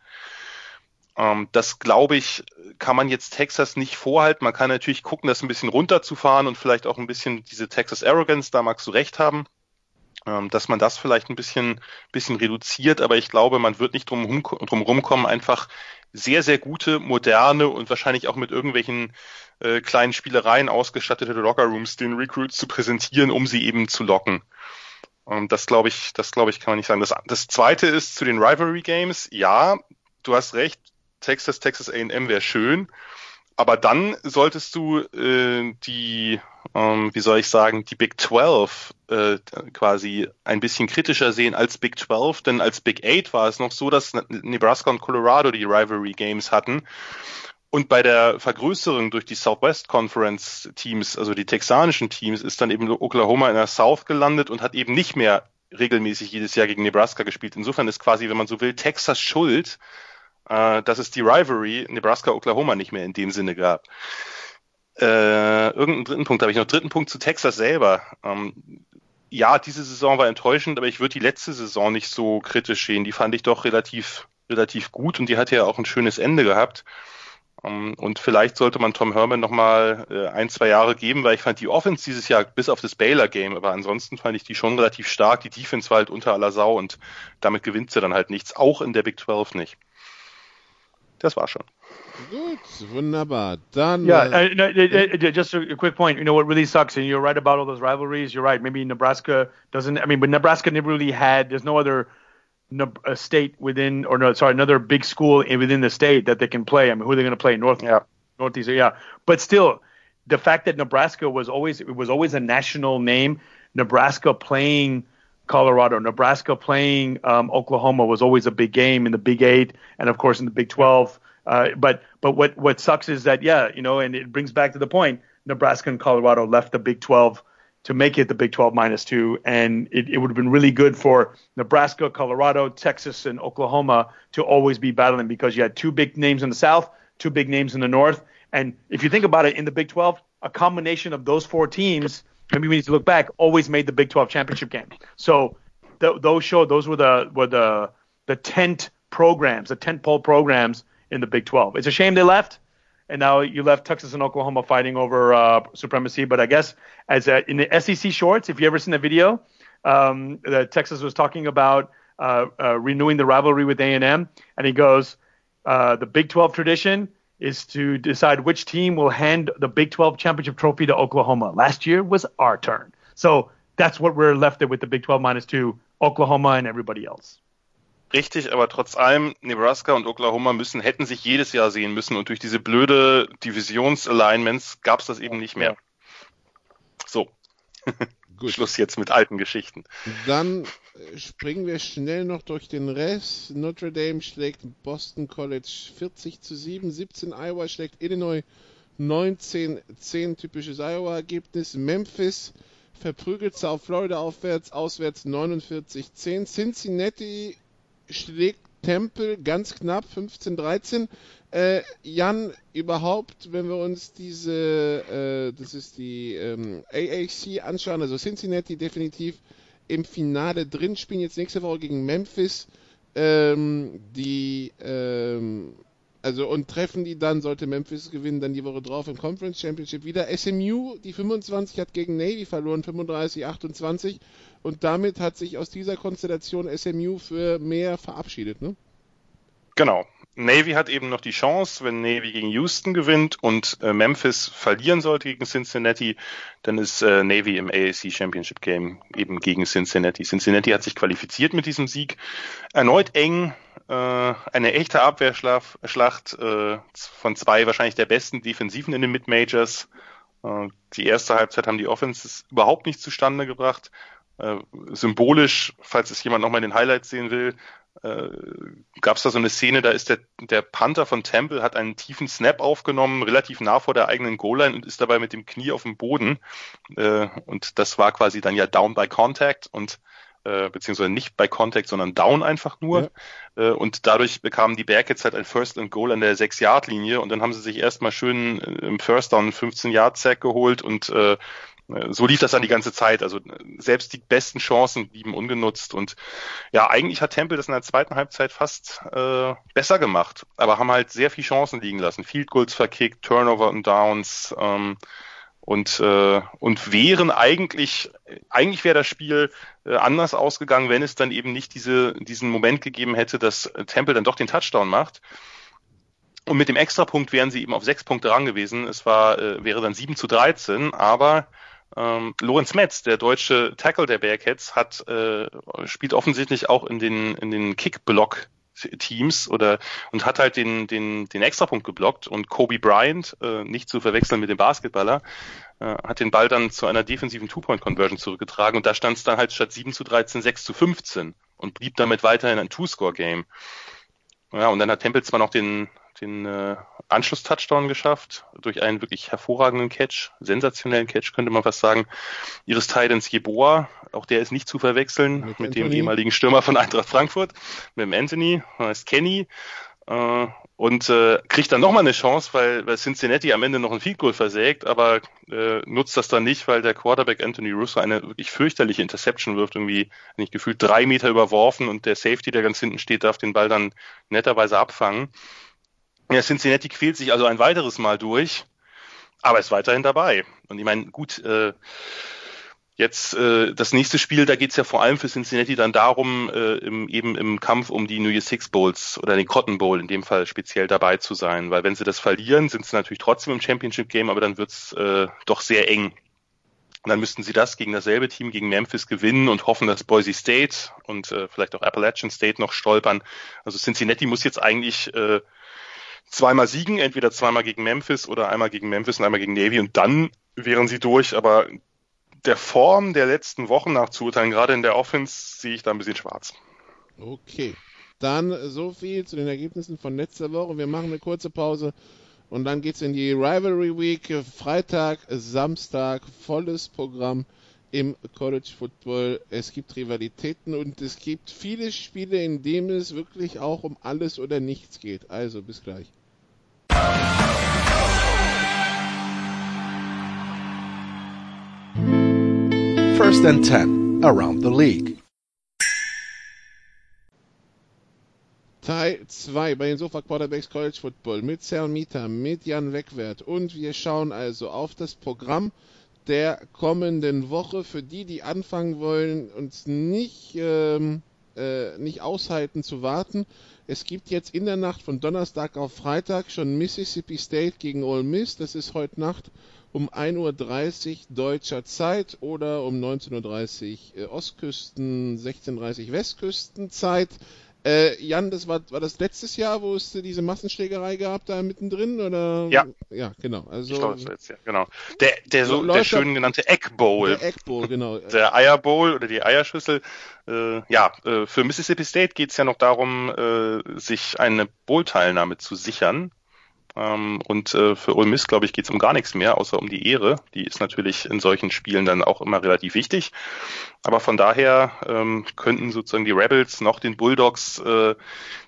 Das, glaube ich, kann man jetzt Texas nicht vorhalten. Man kann natürlich gucken, das ein bisschen runterzufahren und vielleicht auch ein bisschen diese Texas Arrogance, da magst du recht haben, dass man das vielleicht ein bisschen reduziert. Aber ich glaube, man wird nicht drum rumkommen, einfach sehr, sehr gute, moderne und wahrscheinlich auch mit irgendwelchen kleinen Spielereien ausgestattete Lockerrooms den Recruits zu präsentieren, um sie eben zu locken. Das glaube ich, kann man nicht sagen. Das Zweite ist zu den Rivalry Games. Ja, du hast recht. Texas A&M wäre schön, aber dann solltest du die Big 12 quasi ein bisschen kritischer sehen als Big 12, denn als Big 8 war es noch so, dass Nebraska und Colorado die Rivalry Games hatten, und bei der Vergrößerung durch die Southwest Conference Teams, also die texanischen Teams, ist dann eben Oklahoma in der South gelandet und hat eben nicht mehr regelmäßig jedes Jahr gegen Nebraska gespielt. Insofern ist quasi, wenn man so will, Texas schuld, dass es die Rivalry Nebraska-Oklahoma nicht mehr in dem Sinne gab. Irgendeinen dritten Punkt habe ich noch. Dritten Punkt zu Texas selber. Diese Saison war enttäuschend, aber ich würde die letzte Saison nicht so kritisch sehen. Die fand ich doch relativ gut, und die hatte ja auch ein schönes Ende gehabt. Und vielleicht sollte man Tom Herman nochmal 1-2 Jahre geben, weil ich fand die Offense dieses Jahr, bis auf das Baylor-Game, aber ansonsten fand ich die schon relativ stark. Die Defense war halt unter aller Sau, und damit gewinnt sie dann halt nichts. Auch in der Big 12 nicht. Das war schon. Gut, wunderbar. Dann. Yeah, just a quick point. You know what really sucks, and you're right about all those rivalries. You're right. Maybe Nebraska doesn't. But Nebraska never really had. There's no other state within, another big school within the state that they can play. Who are they going to play? North Northeastern, yeah. But still, the fact that Nebraska was always a national name. Nebraska playing Colorado, Nebraska playing Oklahoma was always a big game in the Big Eight, and of course in the Big 12. But what sucks is that, yeah, you know, and it brings back to the point, Nebraska and Colorado left the Big 12 to make it the Big 12 -2, and it would have been really good for Nebraska, Colorado, Texas, and Oklahoma to always be battling, because you had two big names in the South, two big names in the North, and if you think about it, in the Big 12, a combination of those four teams, maybe we need to look back, always made the Big 12 championship game. So those were the tent programs, the tent pole programs in the Big 12. It's a shame they left. And now you left Texas and Oklahoma fighting over supremacy. But I guess in the SEC shorts, if you ever seen the video, that Texas was talking about renewing the rivalry with A&M. And he goes, the Big 12 tradition is to decide which team will hand the Big 12 championship trophy to Oklahoma. Last year was our turn. So that's what we're left with, the Big 12 -2, Oklahoma and everybody else. Richtig, aber trotz allem, Nebraska und Oklahoma hätten sich jedes Jahr sehen müssen, und durch diese blöde Divisions-Alignments gab es das eben nicht mehr. So, gut. Schluss jetzt mit alten Geschichten. Dann springen wir schnell noch durch den Rest. Notre Dame schlägt Boston College 40-7, 17 Iowa schlägt Illinois 19-10, typisches Iowa-Ergebnis. Memphis verprügelt South Florida auswärts 49-10, Cincinnati schlägt Temple ganz knapp 15-13. Jan, überhaupt, wenn wir uns diese, das ist die AAC anschauen, also Cincinnati definitiv im Finale drin, spielen jetzt nächste Woche gegen Memphis, und treffen die dann, sollte Memphis gewinnen, dann die Woche drauf im Conference Championship wieder. SMU, die 25, hat gegen Navy verloren, 35-28. Und damit hat sich aus dieser Konstellation SMU für mehr verabschiedet, ne? Genau. Navy hat eben noch die Chance, wenn Navy gegen Houston gewinnt und Memphis verlieren sollte gegen Cincinnati, dann ist Navy im AAC Championship Game eben gegen Cincinnati. Cincinnati hat sich qualifiziert mit diesem Sieg. Erneut eng, eine echte Abwehrschlacht von zwei wahrscheinlich der besten Defensiven in den Mid-Majors. Die erste Halbzeit haben die Offenses überhaupt nicht zustande gebracht. Symbolisch, falls es jemand nochmal in den Highlights sehen will, gab es da so eine Szene, da ist der Panther von Temple, hat einen tiefen Snap aufgenommen, relativ nah vor der eigenen Goal-Line, und ist dabei mit dem Knie auf dem Boden. Und das war quasi dann ja down by contact, und beziehungsweise nicht by contact, sondern down einfach nur. Ja. Und dadurch bekamen die Bearcats halt ein First and Goal an der 6-Yard-Linie, und dann haben sie sich erstmal schön im First Down 15-Yard-Sack geholt, und so lief das dann die ganze Zeit. Also selbst die besten Chancen blieben ungenutzt. Und ja, eigentlich hat Temple das in der zweiten Halbzeit fast besser gemacht. Aber haben halt sehr viel Chancen liegen lassen. Field Goals verkickt, Turnover und Downs. Und wären eigentlich wäre das Spiel anders ausgegangen, wenn es dann eben nicht diesen Moment gegeben hätte, dass Temple dann doch den Touchdown macht. Und mit dem Extrapunkt wären sie eben auf 6 Punkte ran gewesen. Es wäre dann 7-13, aber Lorenz Metz, der deutsche Tackle der Bearcats, spielt offensichtlich auch in den Kick-Block-Teams und hat halt den Extrapunkt geblockt, und Kobe Bryant, nicht zu verwechseln mit dem Basketballer, hat den Ball dann zu einer defensiven Two-Point-Conversion zurückgetragen, und da stand es dann halt statt 7-13 6-15 und blieb damit weiterhin ein Two-Score-Game. Ja, und dann hat Temple zwar noch den Anschluss-Touchdown geschafft, durch einen wirklich hervorragenden Catch, sensationellen Catch, könnte man fast sagen, ihres Titans Jeboa, auch der ist nicht zu verwechseln mit dem ehemaligen Stürmer von Eintracht Frankfurt, mit dem Anthony, heißt Kenny, und kriegt dann nochmal eine Chance, weil Cincinnati am Ende noch ein Field Goal versägt, aber nutzt das dann nicht, weil der Quarterback Anthony Russo eine wirklich fürchterliche Interception wirft, irgendwie nicht gefühlt 3 Meter überworfen, und der Safety, der ganz hinten steht, darf den Ball dann netterweise abfangen. Ja, Cincinnati quält sich also ein weiteres Mal durch, aber ist weiterhin dabei. Und ich meine, gut, jetzt das nächste Spiel, da geht's ja vor allem für Cincinnati dann darum, eben im Kampf um die New Year's Six Bowls oder den Cotton Bowl in dem Fall speziell dabei zu sein. Weil wenn sie das verlieren, sind sie natürlich trotzdem im Championship Game, aber dann wird's doch sehr eng. Und dann müssten sie das gegen dasselbe Team, gegen Memphis, gewinnen und hoffen, dass Boise State und vielleicht auch Appalachian State noch stolpern. Also Cincinnati muss jetzt eigentlich zweimal siegen, entweder zweimal gegen Memphis oder einmal gegen Memphis und einmal gegen Navy und dann wären sie durch, aber der Form der letzten Wochen nachzuurteilen, gerade in der Offense, sehe ich da ein bisschen schwarz. Okay, dann so viel zu den Ergebnissen von letzter Woche. Wir machen eine kurze Pause und dann geht's in die Rivalry Week. Freitag, Samstag, volles Programm im College Football. Es gibt Rivalitäten und es gibt viele Spiele, in denen es wirklich auch um alles oder nichts geht. Also bis gleich. First and 10, around the league. Teil 2 bei den Sofa Quarterbacks College Football mit Sal Mitha, mit Jan Weckwerth und wir schauen also auf das Programm der kommenden Woche. Für die, die anfangen wollen, uns nicht aushalten zu warten. Es gibt jetzt in der Nacht von Donnerstag auf Freitag schon Mississippi State gegen Ole Miss. Das ist heute Nacht um 1.30 Uhr deutscher Zeit oder um 19.30 Uhr Ostküsten, 16.30 Uhr Westküstenzeit. Jan, das war das letztes Jahr, wo es diese Massenschlägerei gab, da mittendrin? Oder? Ja. Ja, genau. Also, ich glaube, das war jetzt, ja, genau. Der schön genannte Egg Bowl. Der Egg Bowl, genau. Der Eier Bowl oder die Eierschüssel. Für Mississippi State geht es ja noch darum, sich eine Bowl-Teilnahme zu sichern. Und für Ole Miss, glaube ich, geht es um gar nichts mehr, außer um die Ehre. Die ist natürlich in solchen Spielen dann auch immer relativ wichtig. Aber von daher könnten sozusagen die Rebels noch den Bulldogs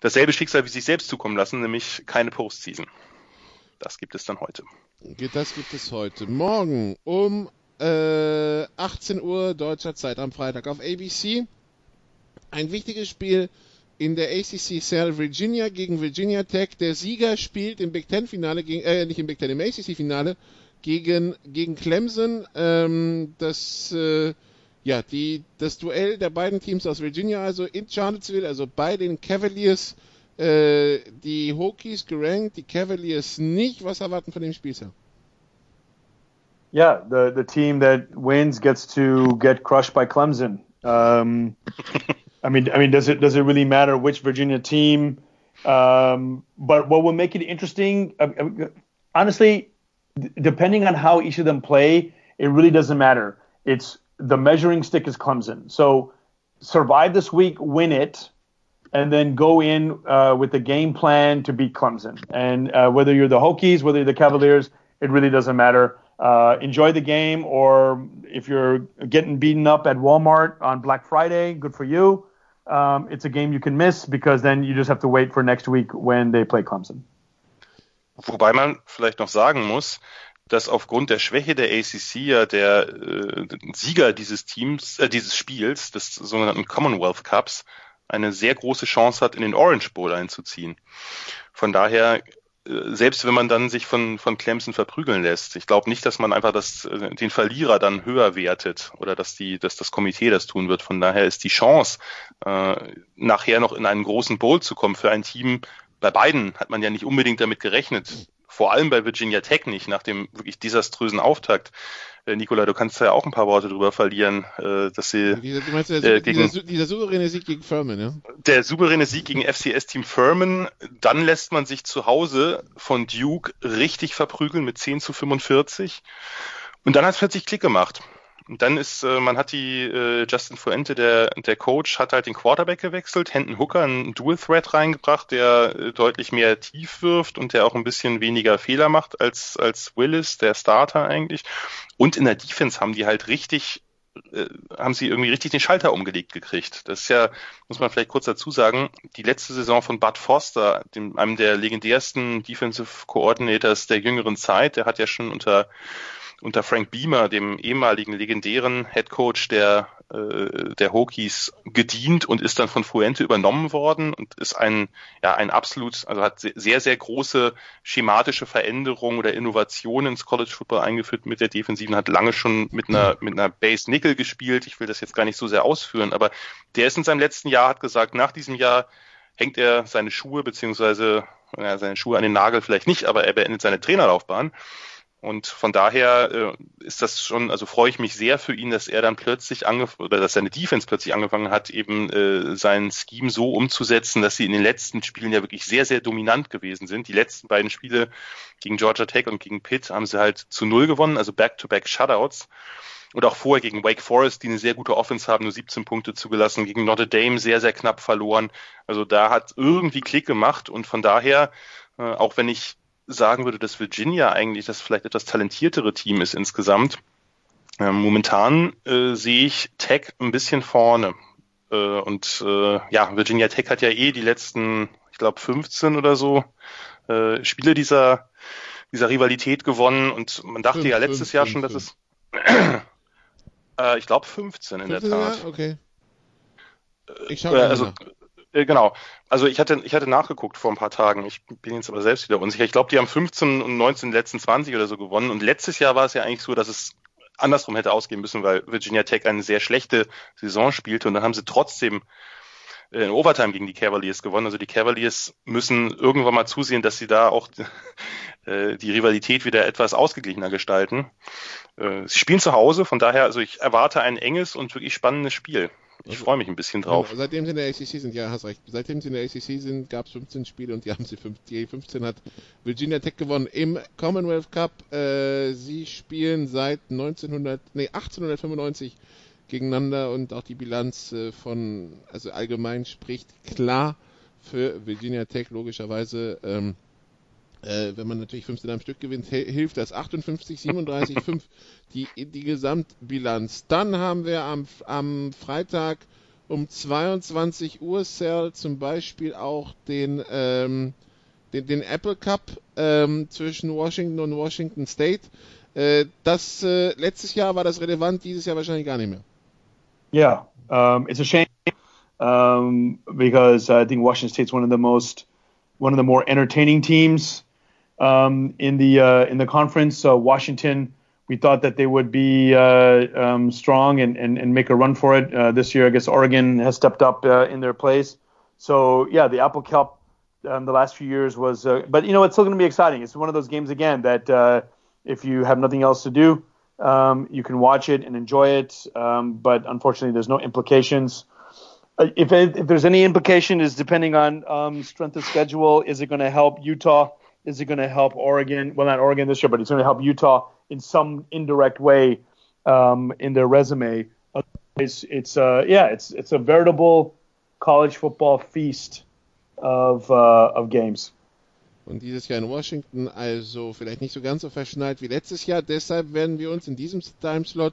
dasselbe Schicksal wie sich selbst zukommen lassen, nämlich keine Postseason. Das gibt es dann heute. Das gibt es heute. Morgen um 18 Uhr deutscher Zeit am Freitag auf ABC. Ein wichtiges Spiel in der ACC, South Virginia gegen Virginia Tech. Der Sieger spielt im Big-Ten-Finale, im ACC-Finale gegen Clemson. Das Duell der beiden Teams aus Virginia, also in Charlottesville, also bei den Cavaliers, die Hokies gerankt, die Cavaliers nicht. Was erwarten von dem Spiel, Sir? Yeah, the team that wins gets to get crushed by Clemson. I mean, does it really matter which Virginia team? But what will make it interesting, honestly, depending on how each of them play, it really doesn't matter. It's the measuring stick is Clemson. So survive this week, win it, and then go in with the game plan to beat Clemson. And whether you're the Hokies, whether you're the Cavaliers, it really doesn't matter. Enjoy the game, or if you're getting beaten up at Walmart on Black Friday, good for you. It's a game you can miss because then you just have to wait for next week when they play Clemson. Wobei man vielleicht noch sagen muss, dass aufgrund der Schwäche der ACC ja der Sieger dieses Spiels, des sogenannten Commonwealth Cups, eine sehr große Chance hat, in den Orange Bowl einzuziehen. Von daher, selbst wenn man dann sich von Clemson verprügeln lässt, ich glaube nicht, dass man einfach den Verlierer dann höher wertet oder dass das Komitee das tun wird. Von daher ist die Chance, nachher noch in einen großen Bowl zu kommen für ein Team, bei beiden hat man ja nicht unbedingt damit gerechnet, vor allem bei Virginia Tech nicht, nach dem wirklich desaströsen Auftakt. Nicola, du kannst ja auch ein paar Worte drüber verlieren, dass sie... Dieser souveräne Sieg gegen Furman, ja? Der souveräne Sieg gegen FCS-Team Furman, dann lässt man sich zu Hause von Duke richtig verprügeln mit 10-45 und dann hat es plötzlich Klick gemacht. Und dann ist, man hat Justin Fuente, der Coach, hat halt den Quarterback gewechselt, Hendon Hooker, einen Dual-Threat reingebracht, der deutlich mehr tief wirft und der auch ein bisschen weniger Fehler macht als Willis, der Starter eigentlich. Und in der Defense haben die halt haben sie irgendwie richtig den Schalter umgelegt gekriegt. Das ist ja, muss man vielleicht kurz dazu sagen, die letzte Saison von Bud Foster, einem der legendärsten Defensive Coordinators der jüngeren Zeit. Der hat ja schon unter Frank Beamer, dem ehemaligen legendären Headcoach der Hokies, gedient und ist dann von Fuente übernommen worden und ist hat sehr, sehr große schematische Veränderungen oder Innovationen ins College Football eingeführt mit der Defensiven, hat lange schon mit einer Base Nickel gespielt. Ich will das jetzt gar nicht so sehr ausführen, aber der ist in seinem letzten Jahr, hat gesagt, nach diesem Jahr hängt er seine Schuhe an den Nagel vielleicht nicht, aber er beendet seine Trainerlaufbahn. Und von daher ist das schon, also freue ich mich sehr für ihn, dass er dann plötzlich dass seine Defense plötzlich angefangen hat, eben sein Scheme so umzusetzen, dass sie in den letzten Spielen ja wirklich sehr, sehr dominant gewesen sind. Die letzten beiden Spiele gegen Georgia Tech und gegen Pitt haben sie halt 0 gewonnen, also Back-to-Back Shutouts. Und auch vorher gegen Wake Forest, die eine sehr gute Offense haben, nur 17 Punkte zugelassen, gegen Notre Dame sehr, sehr knapp verloren. Also da hat irgendwie Klick gemacht und von daher, auch wenn ich sagen würde, dass Virginia eigentlich das vielleicht etwas talentiertere Team ist insgesamt. Momentan sehe ich Tech ein bisschen vorne. Virginia Tech hat ja die letzten, ich glaube, 15 oder so Spiele dieser Rivalität gewonnen und man dachte letztes Jahr schon, dass es ich glaube 15 in der Tat. Ja? Okay. Ich schaue mal. Genau. Also ich hatte nachgeguckt vor ein paar Tagen. Ich bin jetzt aber selbst wieder unsicher. Ich glaube, die haben 15 und 19 in den letzten 20 oder so gewonnen. Und letztes Jahr war es ja eigentlich so, dass es andersrum hätte ausgehen müssen, weil Virginia Tech eine sehr schlechte Saison spielte. Und dann haben sie trotzdem in Overtime gegen die Cavaliers gewonnen. Also die Cavaliers müssen irgendwann mal zusehen, dass sie da auch die Rivalität wieder etwas ausgeglichener gestalten. Sie spielen zu Hause. Von daher, also ich erwarte ein enges und wirklich spannendes Spiel. Ich freue mich ein bisschen drauf. Genau, seitdem sie in der ACC sind, ja, hast recht. Seitdem sie in der ACC sind, gab es 15 Spiele und die 15 hat Virginia Tech gewonnen im Commonwealth Cup. Sie spielen seit 1895 gegeneinander und auch die Bilanz allgemein spricht klar für Virginia Tech logischerweise. Wenn man natürlich 15 am Stück gewinnt, hilft das 58, 37, 5 die Gesamtbilanz. Dann haben wir am Freitag um 22 Uhr Sale zum Beispiel auch den Apple Cup zwischen Washington und Washington State. Letztes Jahr war das relevant, dieses Jahr wahrscheinlich gar nicht mehr. Yeah, it's a shame because I think Washington State's one of the more entertaining teams in the conference. So Washington, we thought that they would be strong and make a run for it this year. I guess Oregon has stepped up in their place. So yeah, the Apple Cup the last few years was, but you know it's still going to be exciting. It's one of those games again that if you have nothing else to do, you can watch it and enjoy it. But unfortunately, there's no implications. If there's any implication, is depending on strength of schedule. Is it going to help Utah? Is it going to help Oregon? Well, not Oregon this year, but it's going to help Utah in some indirect way in their resume. It's a veritable college football feast of games. Und dieses Jahr in Washington, also vielleicht nicht so ganz so verschneit wie letztes Jahr. Deshalb werden wir uns in diesem Timeslot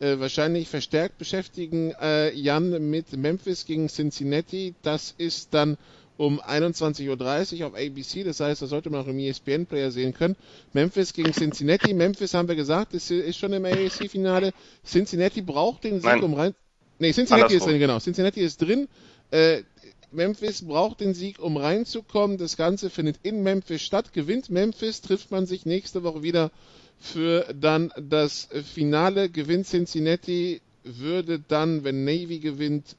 wahrscheinlich verstärkt beschäftigen, Jan, mit Memphis gegen Cincinnati. Das ist dann um 21.30 Uhr auf ABC, das heißt, das sollte man auch im ESPN-Player sehen können. Memphis gegen Cincinnati. Memphis, haben wir gesagt, ist schon im AAC-Finale. Cincinnati braucht den Sieg, Cincinnati ist drin. Memphis braucht den Sieg, um reinzukommen. Das Ganze findet in Memphis statt. Gewinnt Memphis, trifft man sich nächste Woche wieder für dann das Finale. Gewinnt Cincinnati, würde dann, wenn Navy gewinnt,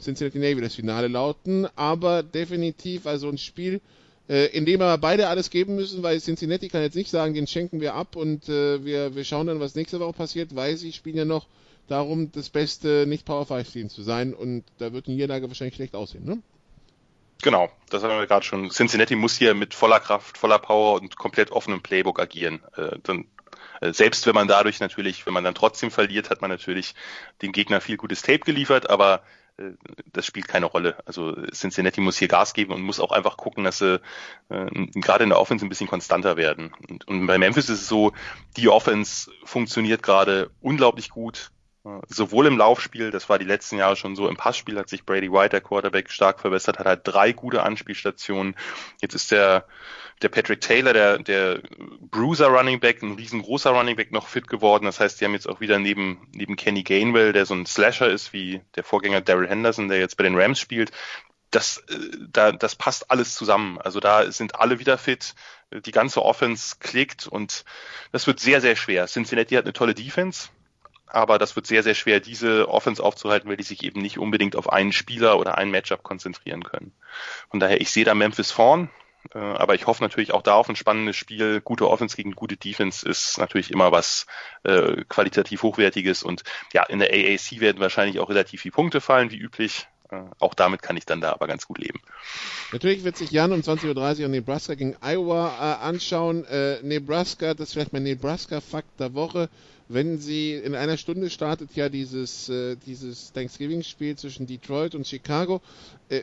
Cincinnati Navy das Finale lauten. Aber definitiv also ein Spiel, in dem aber beide alles geben müssen, weil Cincinnati kann jetzt nicht sagen, den schenken wir ab und wir schauen dann, was nächste Woche passiert, weil sie spielen ja noch darum, das beste Nicht-Power-5-Team zu sein und da wird eine Niederlage wahrscheinlich schlecht aussehen, ne? Genau, das haben wir gerade schon. Cincinnati muss hier mit voller Kraft, voller Power und komplett offenem Playbook agieren. Selbst wenn man dadurch natürlich, wenn man dann trotzdem verliert, hat man natürlich dem Gegner viel gutes Tape geliefert, aber das spielt keine Rolle. Also Cincinnati muss hier Gas geben und muss auch einfach gucken, dass sie gerade in der Offense ein bisschen konstanter werden. Und bei Memphis ist es so, die Offense funktioniert gerade unglaublich gut. Sowohl im Laufspiel, das war die letzten Jahre schon so, im Passspiel hat sich Brady White, der Quarterback, stark verbessert, hat halt 3 gute Anspielstationen. Jetzt ist der Patrick Taylor, der Bruiser Running Back, ein riesengroßer Running Back, noch fit geworden. Das heißt, die haben jetzt auch wieder neben Kenny Gainwell, der so ein Slasher ist, wie der Vorgänger Darrell Henderson, der jetzt bei den Rams spielt. Das passt alles zusammen. Also da sind alle wieder fit. Die ganze Offense klickt und das wird sehr, sehr schwer. Cincinnati hat eine tolle Defense. Aber das wird sehr, sehr schwer, diese Offense aufzuhalten, weil die sich eben nicht unbedingt auf einen Spieler oder ein Matchup konzentrieren können. Von daher, ich sehe da Memphis vorn Aber ich hoffe natürlich auch da auf ein spannendes Spiel. Gute Offense gegen gute Defense ist natürlich immer was qualitativ Hochwertiges. Und ja, in der AAC werden wahrscheinlich auch relativ viele Punkte fallen, wie üblich. Auch damit kann ich dann da aber ganz gut leben. Natürlich wird sich Jan um 20.30 Uhr Nebraska gegen Iowa anschauen. Nebraska, das ist vielleicht mein Nebraska-Fakt der Woche. Wenn sie in einer Stunde startet ja dieses Thanksgiving-Spiel zwischen Detroit und Chicago.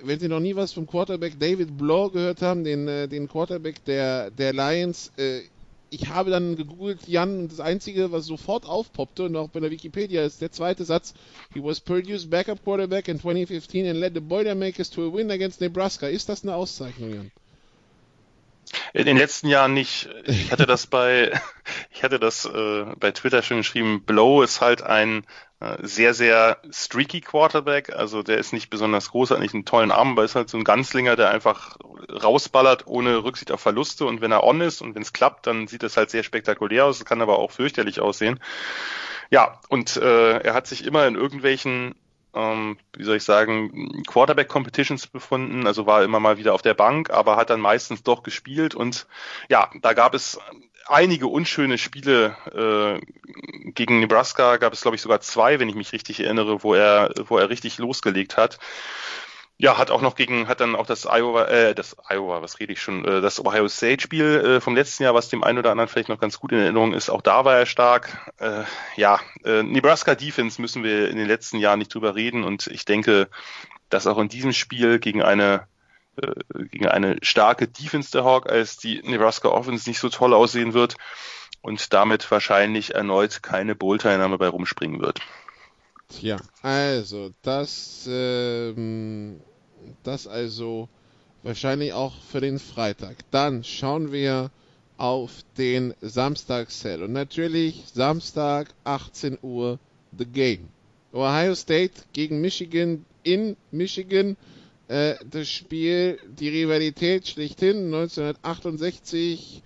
Wenn Sie noch nie was vom Quarterback David Blow gehört haben, den Quarterback der Lions, ich habe dann gegoogelt, Jan, das Einzige, was sofort aufpoppte, und auch bei der Wikipedia, ist der zweite Satz. He was Purdue's backup quarterback in 2015 and led the Boilermakers to a win against Nebraska. Ist das eine Auszeichnung, Jan? In den letzten Jahren nicht. Ich hatte das bei Twitter schon geschrieben. Blow ist halt ein sehr, sehr streaky Quarterback. Also der ist nicht besonders groß, hat nicht einen tollen Arm, aber ist halt so ein Ganzlinger, der einfach rausballert ohne Rücksicht auf Verluste. Und wenn er on ist und wenn es klappt, dann sieht das halt sehr spektakulär aus. Es kann aber auch fürchterlich aussehen. Ja, und er hat sich immer in irgendwelchen Quarterback-Competitions befunden, also war immer mal wieder auf der Bank, aber hat dann meistens doch gespielt und ja, da gab es einige unschöne Spiele gegen Nebraska, gab es glaube ich sogar 2, wenn ich mich richtig erinnere, wo er richtig losgelegt hat. Ja, das Ohio State Spiel vom letzten Jahr, was dem einen oder anderen vielleicht noch ganz gut in Erinnerung ist, auch da war er stark. Nebraska Defense müssen wir in den letzten Jahren nicht drüber reden und ich denke, dass auch in diesem Spiel gegen eine starke Defense der Hawkeyes die Nebraska Offense nicht so toll aussehen wird und damit wahrscheinlich erneut keine Bowl-Teilnahme bei rumspringen wird. Tja, also das also wahrscheinlich auch für den Freitag. Dann schauen wir auf den Samstag-Cell. Und natürlich Samstag, 18 Uhr, The Game. Ohio State gegen Michigan in Michigan. Das Spiel, die Rivalität schlechthin, 1968.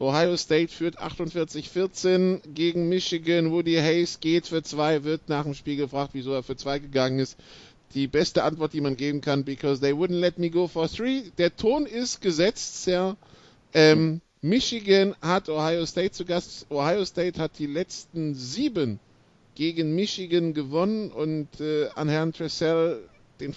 Ohio State führt 48-14 gegen Michigan. Woody Hayes geht für 2, wird nach dem Spiel gefragt, wieso er für 2 gegangen ist. Die beste Antwort, die man geben kann, because they wouldn't let me go for 3. Der Ton ist gesetzt, Sir. Michigan hat Ohio State zu Gast. Ohio State hat die letzten 7 gegen Michigan gewonnen und an Herrn Tressel, den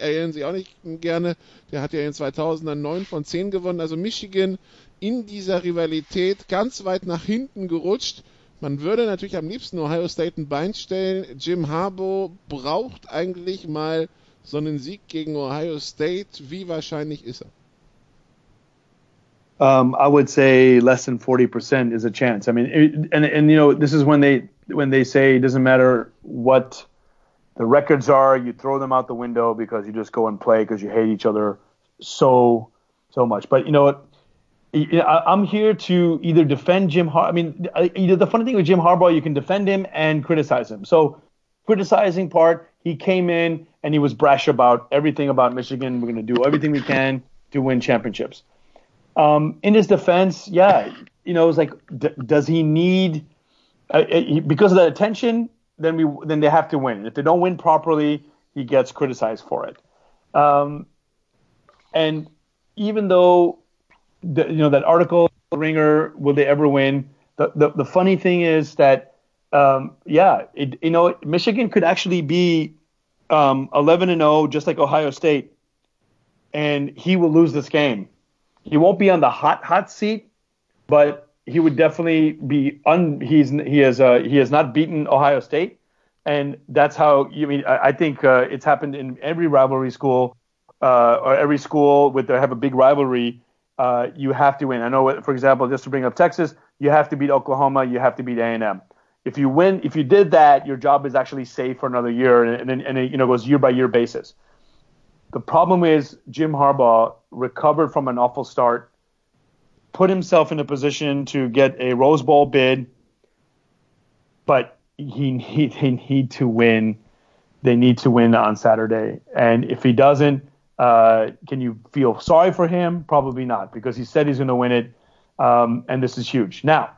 erinnern Sie auch nicht gerne, der hat ja in 2000 9 von 10 gewonnen. Also Michigan in dieser Rivalität ganz weit nach hinten gerutscht. Man würde natürlich am liebsten Ohio State ein Bein stellen. Jim Harbaugh braucht eigentlich mal so einen Sieg gegen Ohio State. Wie wahrscheinlich ist er? I would say less than 40% is a chance. I mean, and you know, this is when they say it doesn't matter what the records are, you throw them out the window because you just go and play because you hate each other so much. But you know what? I'm here to either defend Jim Harbaugh. I mean, the funny thing with Jim Harbaugh, you can defend him and criticize him. So, criticizing part, he came in and he was brash about everything about Michigan. We're going to do everything we can to win championships. In his defense, yeah, you know, it's like, does he need because of that attention? Then they have to win. If they don't win properly, he gets criticized for it. And even though that article, Ringer, will they ever win? The funny thing is that, Michigan could actually be 11-0, just like Ohio State, and he will lose this game. He won't be on the hot seat, but he would definitely be he has not beaten Ohio State, and that's how I think it's happened in every rivalry school or every school where they have a big rivalry. You have to win. I know, for example, just to bring up Texas, you have to beat Oklahoma, you have to beat A&M. If you did that, your job is actually safe for another year, and it goes year by year basis. The problem is Jim Harbaugh recovered from an awful start, put himself in a position to get a Rose Bowl bid, but they need to win. They need to win on Saturday, and if he doesn't. Can you feel sorry for him? Probably not, because he said he's going to win it, and this is huge. Now,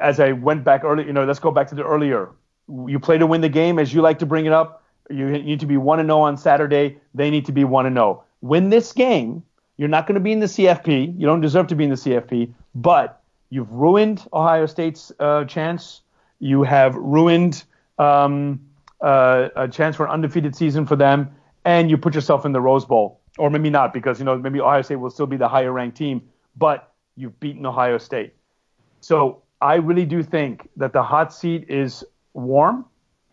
as I went back earlier, let's go back to the earlier. You play to win the game, as you like to bring it up. You need to be 1-0 on Saturday. They need to be 1-0. Win this game, You're not going to be in the CFP. You don't deserve to be in the CFP, but you've ruined Ohio State's chance. You have ruined a chance for an undefeated season for them, and you put yourself in the Rose Bowl. Or maybe not, because, you know, maybe Ohio State will still be the higher-ranked team, but you've beaten Ohio State. So I really do think that the hot seat is warm.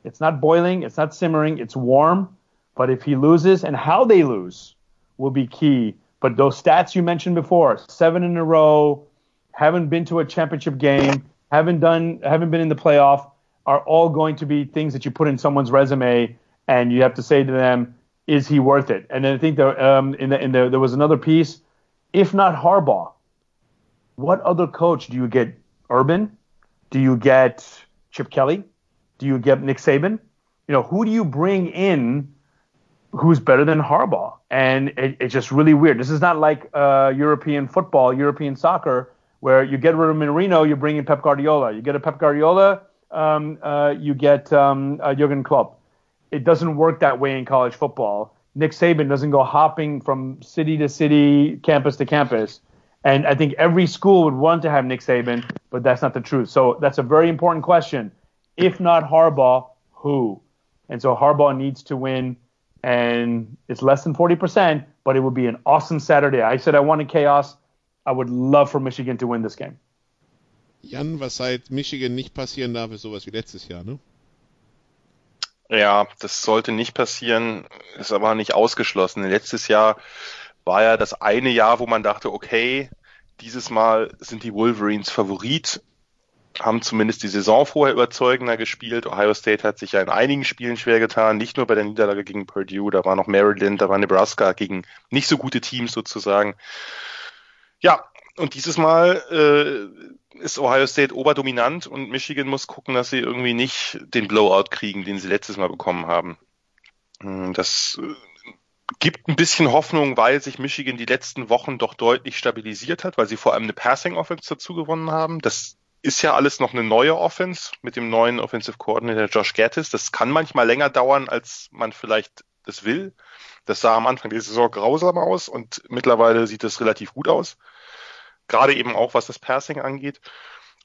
It's not boiling. It's not simmering. It's warm. But if he loses, and how they lose will be key. But those stats you mentioned before, 7 in a row, haven't been to a championship game, haven't been in the playoff, are all going to be things that you put in someone's resume, and you have to say to them, is he worth it? And then I think there was another piece. If not Harbaugh, what other coach do you get? Urban? Do you get Chip Kelly? Do you get Nick Saban? You know, who do you bring in who's better than Harbaugh? And it's just really weird. This is not like European football, European soccer, where you get rid of Marino, you bring in Pep Guardiola. You get a Pep Guardiola, you get Jurgen Klopp. It doesn't work that way in college football. Nick Saban doesn't go hopping from city to city, campus to campus. And I think every school would want to have Nick Saban, but that's not the truth. So that's a very important question. If not Harbaugh, who? And so Harbaugh needs to win, and it's less than 40%, but it would be an awesome Saturday. I said I wanted chaos. I would love for Michigan to win this game. Jan, was seit Michigan nicht passieren darf, ist sowas wie letztes Jahr, ne? Ja, das sollte nicht passieren, ist aber nicht ausgeschlossen. Letztes Jahr war ja das eine Jahr, wo man dachte, okay, dieses Mal sind die Wolverines Favorit, haben zumindest die Saison vorher überzeugender gespielt. Ohio State hat sich ja in einigen Spielen schwer getan, nicht nur bei der Niederlage gegen Purdue, da war noch Maryland, da war Nebraska gegen nicht so gute Teams sozusagen. Ja, und dieses Mal ist Ohio State oberdominant und Michigan muss gucken, dass sie irgendwie nicht den Blowout kriegen, den sie letztes Mal bekommen haben. Das gibt ein bisschen Hoffnung, weil sich Michigan die letzten Wochen doch deutlich stabilisiert hat, weil sie vor allem eine Passing-Offense dazu gewonnen haben. Das ist ja alles noch eine neue Offense mit dem neuen Offensive Coordinator Josh Gattis. Das kann manchmal länger dauern, als man vielleicht das will. Das sah am Anfang der Saison grausam aus und mittlerweile sieht das relativ gut aus. Gerade eben auch, was das Passing angeht.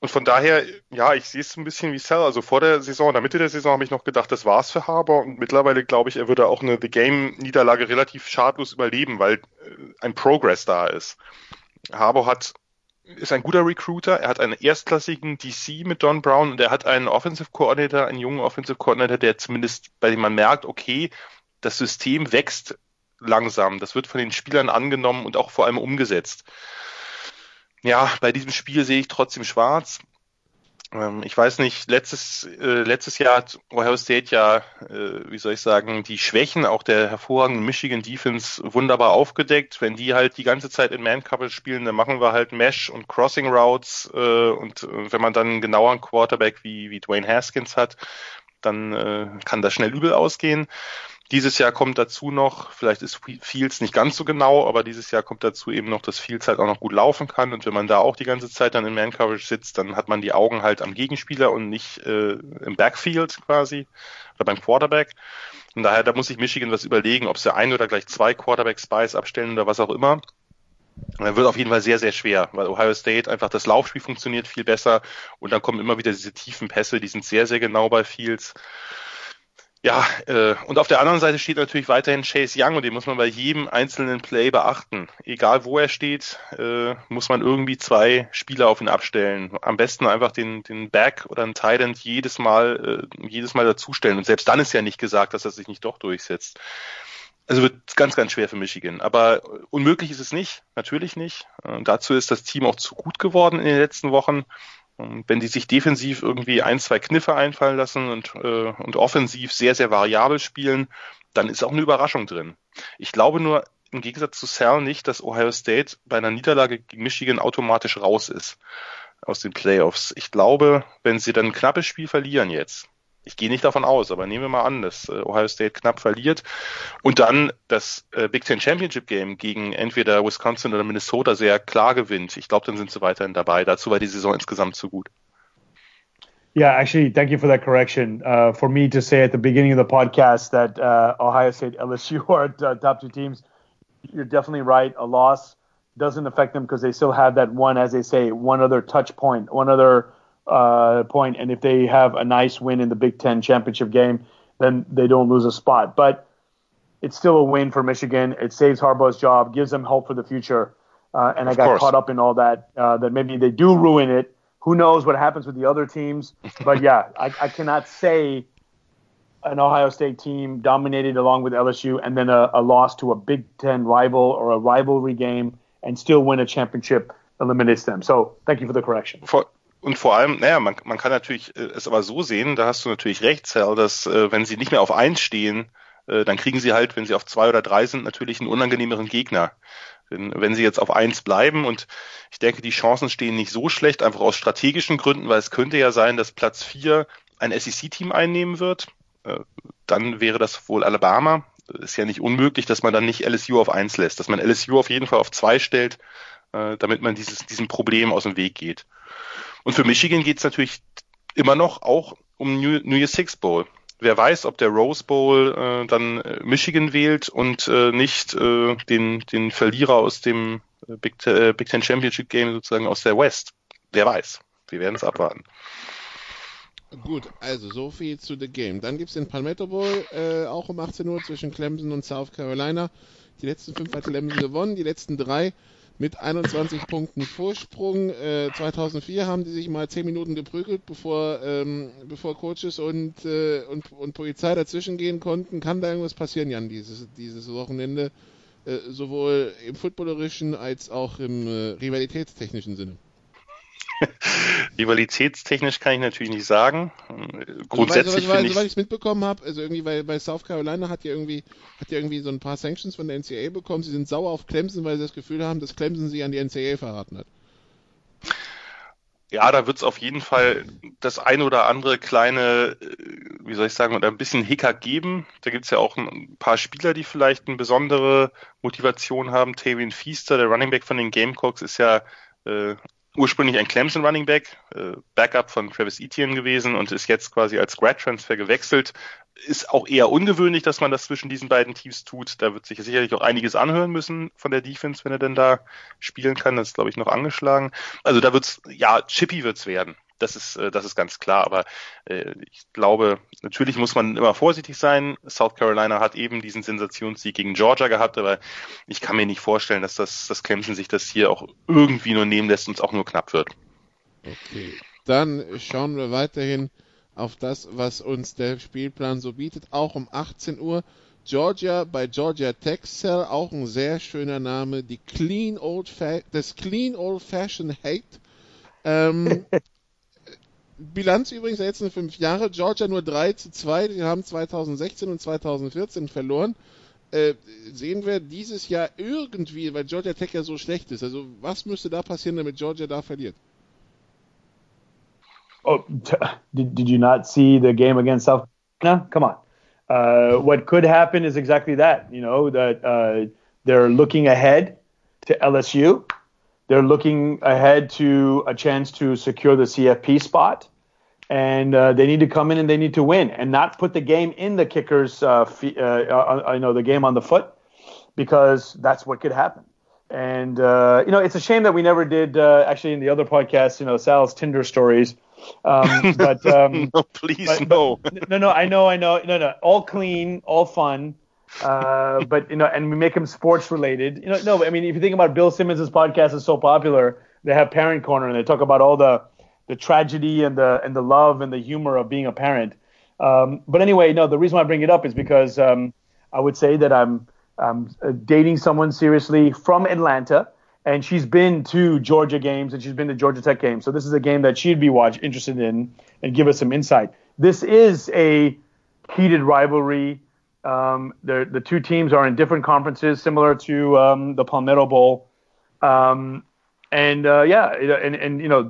Und von daher, ja, ich sehe es ein bisschen wie Sal. Also vor der Saison, in der Mitte der Saison habe ich noch gedacht, das war's für Harbaugh. Und mittlerweile glaube ich, er würde auch eine The-Game-Niederlage relativ schadlos überleben, weil ein Progress da ist. Harbaugh ist ein guter Recruiter. Er hat einen erstklassigen DC mit Don Brown und er hat einen Offensive Coordinator, einen jungen Offensive Coordinator, der zumindest, bei dem man merkt, okay, das System wächst langsam. Das wird von den Spielern angenommen und auch vor allem umgesetzt. Ja, bei diesem Spiel sehe ich trotzdem schwarz. Ich weiß nicht, letztes Jahr hat Ohio State ja, die Schwächen auch der hervorragenden Michigan Defense wunderbar aufgedeckt. Wenn die halt die ganze Zeit in Man-Coverage spielen, dann machen wir halt Mesh und Crossing Routes. Und wenn man dann einen genaueren Quarterback wie Dwayne Haskins hat, dann kann das schnell übel ausgehen. Dieses Jahr kommt dazu noch, vielleicht ist Fields nicht ganz so genau, aber dieses Jahr kommt dazu eben noch, dass Fields halt auch noch gut laufen kann. Und wenn man da auch die ganze Zeit dann in Man-Coverage sitzt, dann hat man die Augen halt am Gegenspieler und nicht im Backfield quasi oder beim Quarterback. Und daher, da muss sich Michigan was überlegen, ob sie ein oder gleich zwei Quarterback-Spies abstellen oder was auch immer. Dann wird auf jeden Fall sehr, sehr schwer, weil Ohio State einfach das Laufspiel funktioniert viel besser und dann kommen immer wieder diese tiefen Pässe, die sind sehr, sehr genau bei Fields. Ja, und auf der anderen Seite steht natürlich weiterhin Chase Young und den muss man bei jedem einzelnen Play beachten. Egal wo er steht, muss man irgendwie zwei Spieler auf ihn abstellen. Am besten einfach den Back oder einen Tight End jedes Mal dazustellen und selbst dann ist ja nicht gesagt, dass er sich nicht doch durchsetzt. Also wird ganz, ganz schwer für Michigan. Aber unmöglich ist es nicht, natürlich nicht. Dazu ist das Team auch zu gut geworden in den letzten Wochen. Wenn die sich defensiv irgendwie ein, zwei Kniffe einfallen lassen und offensiv sehr, sehr variabel spielen, dann ist auch eine Überraschung drin. Ich glaube nur, im Gegensatz zu Sal nicht, dass Ohio State bei einer Niederlage gegen Michigan automatisch raus ist aus den Playoffs. Ich glaube, wenn sie dann ein knappes Spiel verlieren jetzt, ich gehe nicht davon aus, aber nehmen wir mal an, dass Ohio State knapp verliert und dann das Big Ten Championship Game gegen entweder Wisconsin oder Minnesota sehr klar gewinnt. Ich glaube, dann sind sie weiterhin dabei. Dazu war die Saison insgesamt zu gut. Yeah, actually, thank you for that correction. For me to say at the beginning of the podcast that Ohio State, LSU are top two teams you're definitely right. A loss doesn't affect them because they still have that one, as they say, one other touch point, one other point. And if they have a nice win in the Big Ten championship game, then they don't lose a spot. But it's still a win for Michigan. It saves Harbaugh's job, gives them hope for the future. And I got caught up in all that, that maybe they do ruin it. Who knows what happens with the other teams? But, yeah, I cannot say an Ohio State team dominated along with LSU and then a loss to a Big Ten rival or a rivalry game and still win a championship eliminates them. So thank you for the correction. Und vor allem, naja, man kann natürlich es aber so sehen, da hast du natürlich recht, Sal, dass wenn sie nicht mehr auf 1 stehen, dann kriegen sie halt, wenn sie auf 2 oder 3 sind, natürlich einen unangenehmeren Gegner. Wenn sie jetzt auf 1 bleiben, und ich denke, die Chancen stehen nicht so schlecht, einfach aus strategischen Gründen, weil es könnte ja sein, dass Platz 4 ein SEC-Team einnehmen wird. Dann wäre das wohl Alabama. Ist ja nicht unmöglich, dass man dann nicht LSU auf 1 lässt, dass man LSU auf jeden Fall auf 2 stellt, damit man diesem Problem aus dem Weg geht. Und für Michigan geht es natürlich immer noch auch um New Year's Six Bowl. Wer weiß, ob der Rose Bowl dann Michigan wählt und nicht den Verlierer aus dem Big Ten Championship Game sozusagen aus der West. Wer weiß. Wir werden es abwarten. Gut, also so viel zu The Game. Dann gibt es den Palmetto Bowl, auch um 18 Uhr zwischen Clemson und South Carolina. Die letzten 5 hat Clemson gewonnen, die letzten 3 mit 21 Punkten Vorsprung. 2004 haben die sich mal 10 Minuten geprügelt, bevor Coaches und Polizei dazwischen gehen konnten. Kann da irgendwas passieren, Jan, dieses Wochenende? Sowohl im footballerischen als auch im rivalitätstechnischen Sinne. Rivalitätstechnisch kann ich natürlich nicht sagen. Grundsätzlich finde ich... Soweit ich es mitbekommen habe, also irgendwie bei South Carolina hat ja irgendwie so ein paar Sanctions von der NCAA bekommen. Sie sind sauer auf Clemson, weil sie das Gefühl haben, dass Clemson sie an die NCAA verraten hat. Ja, da wird es auf jeden Fall das ein oder andere kleine, oder ein bisschen Hickhack geben. Da gibt es ja auch ein paar Spieler, die vielleicht eine besondere Motivation haben. Tavian Feaster, der Running Back von den Gamecocks, ist ja... ursprünglich ein Clemson Running Back, Backup von Travis Etienne gewesen und ist jetzt quasi als Grad-Transfer gewechselt. Ist auch eher ungewöhnlich, dass man das zwischen diesen beiden Teams tut. Da wird sich sicherlich auch einiges anhören müssen von der Defense, wenn er denn da spielen kann. Das ist, glaube ich, noch angeschlagen. Also da wird's, ja, chippy wird's werden. Das ist ganz klar, aber ich glaube, natürlich muss man immer vorsichtig sein. South Carolina hat eben diesen Sensationssieg gegen Georgia gehabt, aber ich kann mir nicht vorstellen, dass das Clemson sich das hier auch irgendwie nur nehmen lässt und es auch nur knapp wird. Okay, dann schauen wir weiterhin auf das, was uns der Spielplan so bietet. Auch um 18 Uhr Georgia bei Georgia Tech, auch ein sehr schöner Name, das Clean Old Fashioned Hate. Bilanz übrigens der letzten 5 Jahre, Georgia nur 3-2, die haben 2016 und 2014 verloren. Sehen wir dieses Jahr irgendwie, weil Georgia Tech ja so schlecht ist, also was müsste da passieren, damit Georgia da verliert? Oh, did you not see the game against South Carolina? Come on. What could happen is exactly that, that they're looking ahead to LSU. They're looking ahead to a chance to secure the CFP spot, and they need to come in and they need to win and not put the game in the kicker's, the game on the foot, because that's what could happen. And it's a shame that we never did actually in the other podcast, Sal's Tinder stories. But no, please, but, no, no. I know, no. All clean, all fun. But and we make them sports related. If you think about Bill Simmons' podcast is so popular, they have Parent Corner and they talk about all the tragedy and the love and the humor of being a parent. But anyway, no, the reason why I bring it up is because I would say that I'm dating someone seriously from Atlanta, and she's been to Georgia games and she's been to Georgia Tech games. So this is a game that she'd be interested in and give us some insight. This is a heated rivalry. The two teams are in different conferences, similar to the Palmetto Bowl, even though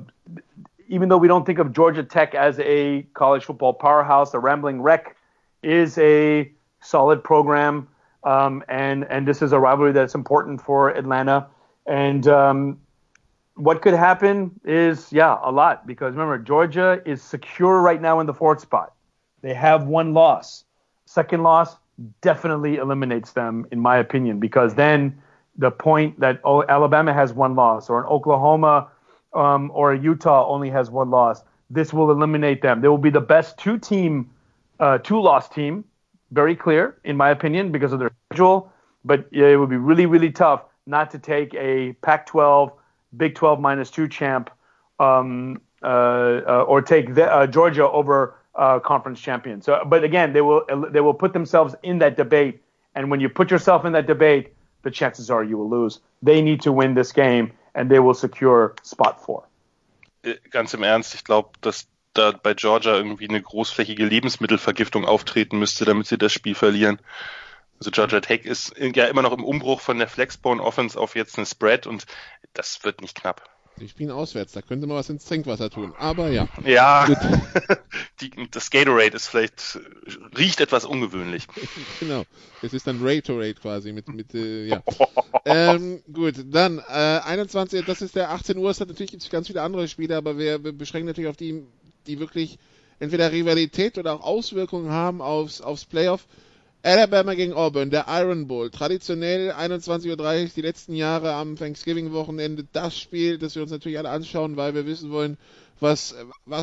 we don't think of Georgia Tech as a college football powerhouse, the Rambling Wreck is a solid program, and this is a rivalry that's important for Atlanta. And what could happen is, a lot, because remember, Georgia is secure right now in the 4th spot. They have 1 loss. 2nd loss, definitely eliminates them, in my opinion, because then the point that Alabama has one loss, or an Oklahoma or a Utah only has one loss, this will eliminate them. They will be the best two-loss team, very clear, in my opinion, because of their schedule. But it would be really, really tough not to take a Pac-12, Big 12 -2 champ, or take Georgia over conference champion. So, but again, they will put themselves in that debate. And when you put yourself in that debate, the chances are you will lose. They need to win this game, and they will secure spot 4. Ganz im Ernst, ich glaube, dass da bei Georgia irgendwie eine großflächige Lebensmittelvergiftung auftreten müsste, damit sie das Spiel verlieren. Also Georgia Tech ist ja immer noch im Umbruch von der Flexbone Offense auf jetzt eine Spread, und das wird nicht knapp. Die spielen auswärts, da könnte man was ins Trinkwasser tun, aber ja. Ja, das Gatorade ist vielleicht, riecht etwas ungewöhnlich. Genau, es ist dann Ratorade quasi mit ja. Gut, dann 21, das ist der 18 Uhr, es hat natürlich jetzt ganz viele andere Spiele, aber wir beschränken natürlich auf die, die wirklich entweder Rivalität oder auch Auswirkungen haben aufs Playoff. Alabama gegen Auburn, der Iron Bowl, traditionell 21:30 Uhr, die letzten Jahre am Thanksgiving-Wochenende, das Spiel, das wir uns natürlich alle anschauen, weil wir wissen wollen, was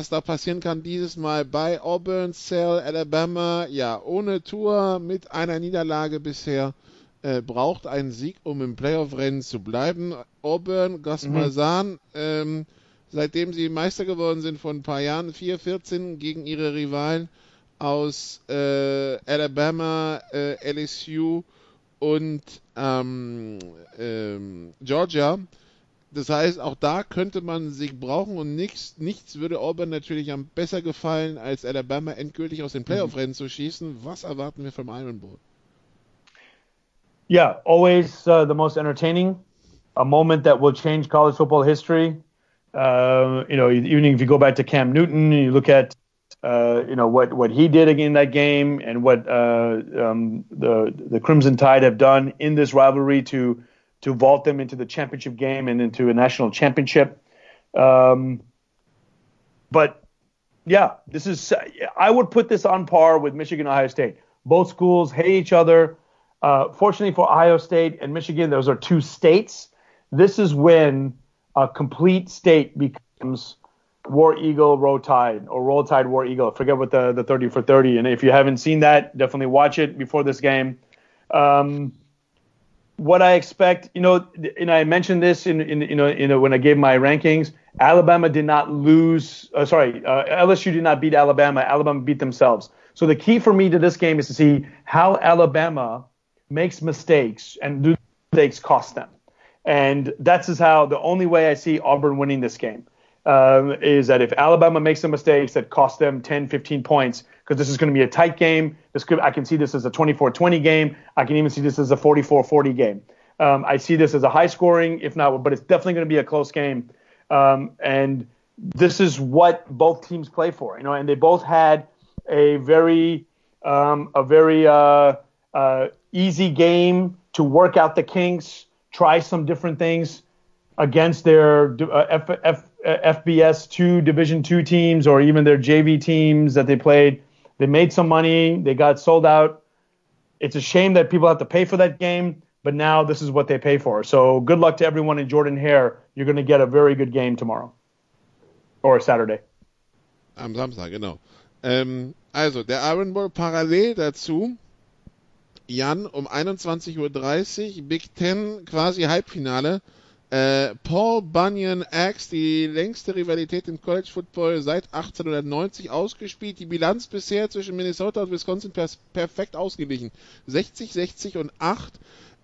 da passieren kann dieses Mal bei Auburn. Sal, Alabama, ja, ohne Tour, mit einer Niederlage bisher, braucht einen Sieg, um im Playoff-Rennen zu bleiben. Auburn, Gosmasan, seitdem sie Meister geworden sind vor ein paar Jahren, 4-14 gegen ihre Rivalen aus Alabama, LSU und Georgia. Das heißt, auch da könnte man einen Sieg brauchen, und nichts würde Auburn natürlich am besser gefallen, als Alabama endgültig aus den Playoff-Rennen zu schießen. Was erwarten wir vom Iron Bowl? Yeah, always the most entertaining. A moment that will change college football history. You know, even if you go back to Cam Newton, you look at what he did in that game, and what the Crimson Tide have done in this rivalry to vault them into the championship game and into a national championship. But yeah, this is, I would put this on par with Michigan and Ohio State. Both schools hate each other. Fortunately for Ohio State and Michigan, those are two states. This is when a complete state becomes War Eagle, Roll Tide, or Roll Tide, War Eagle. I forget what the 30 for 30. And if you haven't seen that, definitely watch it before this game. What I expect, you know, and I mentioned this in when I gave my rankings, LSU did not beat Alabama. Alabama beat themselves. So the key for me to this game is to see how Alabama makes mistakes, and do mistakes cost them. And that's how the only way I see Auburn winning this game. Is that if Alabama makes some mistakes that cost them 10, 15 points, because this is going to be a tight game. I can see this as a 24-20 game. I can even see this as a 44-40 game. I see this as a high scoring, if not, but it's definitely going to be a close game. And this is what both teams play for, you know. And they both had a very easy game to work out the kinks, try some different things against their FBS 2 Division 2 teams, or even their JV teams that they played. They made some money. They got sold out. It's a shame that people have to pay for that game, but now this is what they pay for. So good luck to everyone in Jordan-Hare. You're going to get a very good game tomorrow. Or Saturday. Am Samstag, genau. Also, der Iron Bowl parallel dazu, Jan, um 21:30 Uhr, Big Ten, quasi Halbfinale. Paul Bunyan Axe, die längste Rivalität im College Football seit 1890 ausgespielt. Die Bilanz bisher zwischen Minnesota und Wisconsin perfekt ausgeglichen. 60-60 und 8.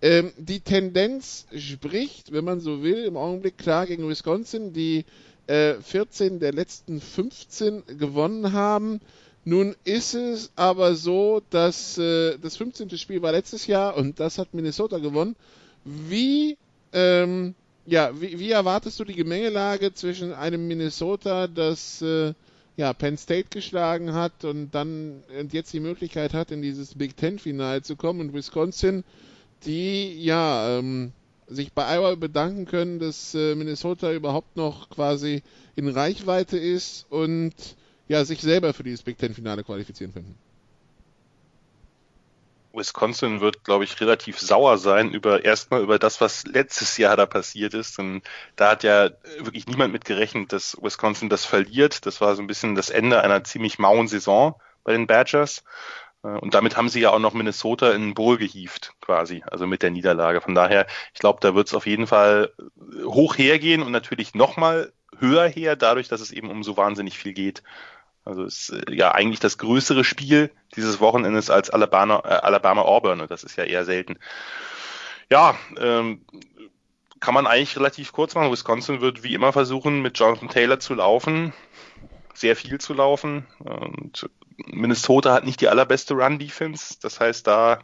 Die Tendenz spricht, wenn man so will, im Augenblick klar gegen Wisconsin, die 14 der letzten 15 gewonnen haben. Nun ist es aber so, dass das 15. Spiel war letztes Jahr, und das hat Minnesota gewonnen. Wie erwartest du die Gemengelage zwischen einem Minnesota, das Penn State geschlagen hat und dann jetzt die Möglichkeit hat, in dieses Big Ten-Finale zu kommen, und Wisconsin, die sich bei Iowa bedanken können, dass Minnesota überhaupt noch quasi in Reichweite ist und sich selber für dieses Big Ten-Finale qualifizieren können? Wisconsin wird, glaube ich, relativ sauer sein erstmal über das, was letztes Jahr da passiert ist. Und da hat ja wirklich niemand mit gerechnet, dass Wisconsin das verliert. Das war so ein bisschen das Ende einer ziemlich mauen Saison bei den Badgers. Und damit haben sie ja auch noch Minnesota in den Bowl gehievt, quasi, also mit der Niederlage. Von daher, ich glaube, da wird es auf jeden Fall hoch hergehen und natürlich nochmal höher her, dadurch, dass es eben um so wahnsinnig viel geht. Also es ist ja eigentlich das größere Spiel dieses Wochenendes als Alabama-Auburn, und das ist ja eher selten. Ja, kann man eigentlich relativ kurz machen. Wisconsin wird wie immer versuchen, mit Jonathan Taylor zu laufen, sehr viel zu laufen. Und Minnesota hat nicht die allerbeste Run-Defense, das heißt, da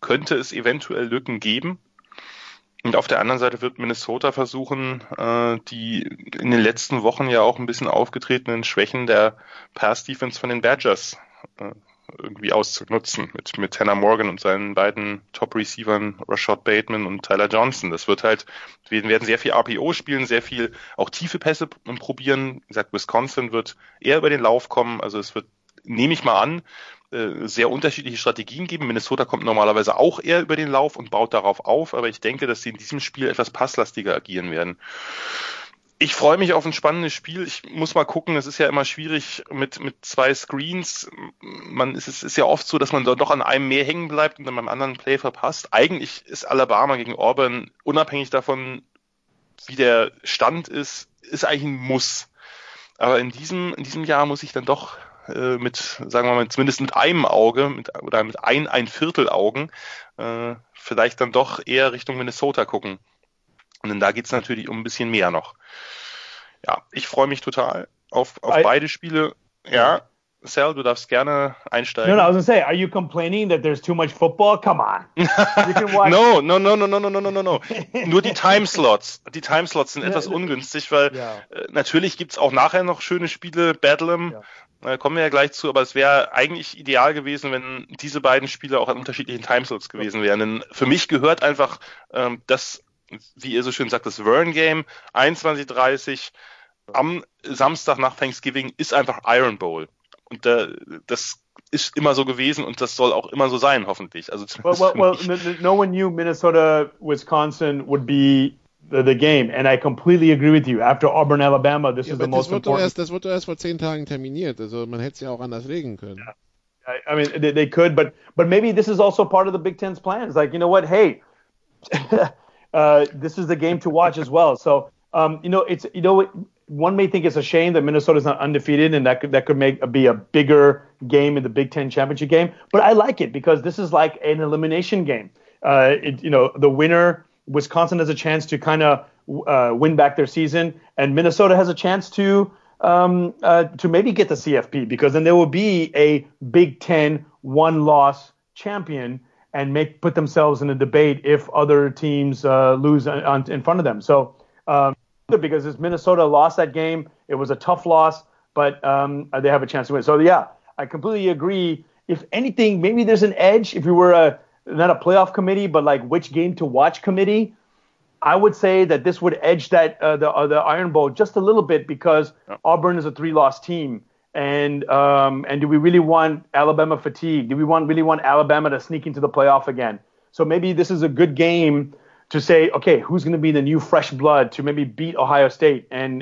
könnte es eventuell Lücken geben. Und auf der anderen Seite wird Minnesota versuchen, die in den letzten Wochen ja auch ein bisschen aufgetretenen Schwächen der Pass-Defense von den Badgers irgendwie auszunutzen. Mit Tanner Morgan und seinen beiden Top-Receivern Rashad Bateman und Tyler Johnson. Wir werden sehr viel RPO spielen, sehr viel auch tiefe Pässe probieren. Wie gesagt, Wisconsin wird eher über den Lauf kommen. Also es wird, nehme ich mal an, sehr unterschiedliche Strategien geben. Minnesota kommt normalerweise auch eher über den Lauf und baut darauf auf, aber ich denke, dass sie in diesem Spiel etwas passlastiger agieren werden. Ich freue mich auf ein spannendes Spiel. Ich muss mal gucken, es ist ja immer schwierig mit zwei Screens. Es ist ja oft so, dass man doch an einem mehr hängen bleibt und dann beim anderen Play verpasst. Eigentlich ist Alabama gegen Auburn, unabhängig davon, wie der Stand ist eigentlich ein Muss. Aber in diesem Jahr muss ich dann doch mit ein Viertel Augen, vielleicht dann doch eher Richtung Minnesota gucken. Und dann da geht's natürlich um ein bisschen mehr noch. Ja, ich freue mich total auf beide Spiele. Ja, Sal, du darfst gerne einsteigen. No, I was gonna say, are you complaining that there's too much football? Come on. You can watch. No. Nur die Timeslots. Die Timeslots sind etwas ungünstig, weil natürlich gibt's auch nachher noch schöne Spiele, Bedlam, kommen wir ja gleich zu, aber es wäre eigentlich ideal gewesen, wenn diese beiden Spiele auch an unterschiedlichen Timeslots gewesen wären. Denn für mich gehört einfach das, wie ihr so schön sagt, das Vern-Game, 21:30 am Samstag nach Thanksgiving ist einfach Iron Bowl. Und das ist immer so gewesen und das soll auch immer so sein, hoffentlich. Also well, no one knew Minnesota, Wisconsin would be the game, and I completely agree with you. After Auburn, Alabama, this is the most important. Das wurde erst vor 10 Tagen terminiert. Also man hätte es ja auch anders legen können. Yeah. I mean, they could, but maybe this is also part of the Big Ten's plans. Like, you know what? Hey, this is the game to watch as well. So, one may think it's a shame that Minnesota's not undefeated, and that could be a bigger game in the Big Ten championship game. But I like it because this is like an elimination game. The winner. Wisconsin has a chance to kind of win back their season, and Minnesota has a chance to maybe get the CFP, because then there will be a Big Ten one-loss champion and put themselves in a debate if other teams lose in front of them. So because if Minnesota lost that game, it was a tough loss, but they have a chance to win. So yeah, I completely agree. If anything, maybe there's an edge if you were not a playoff committee, but like which game to watch committee, I would say that this would edge that the Iron Bowl just a little bit, because Auburn is a 3-loss team, and do we really want Alabama fatigue? Do we really want Alabama to sneak into the playoff again? So maybe this is a good game to say, okay, who's going to be the new fresh blood to maybe beat Ohio State and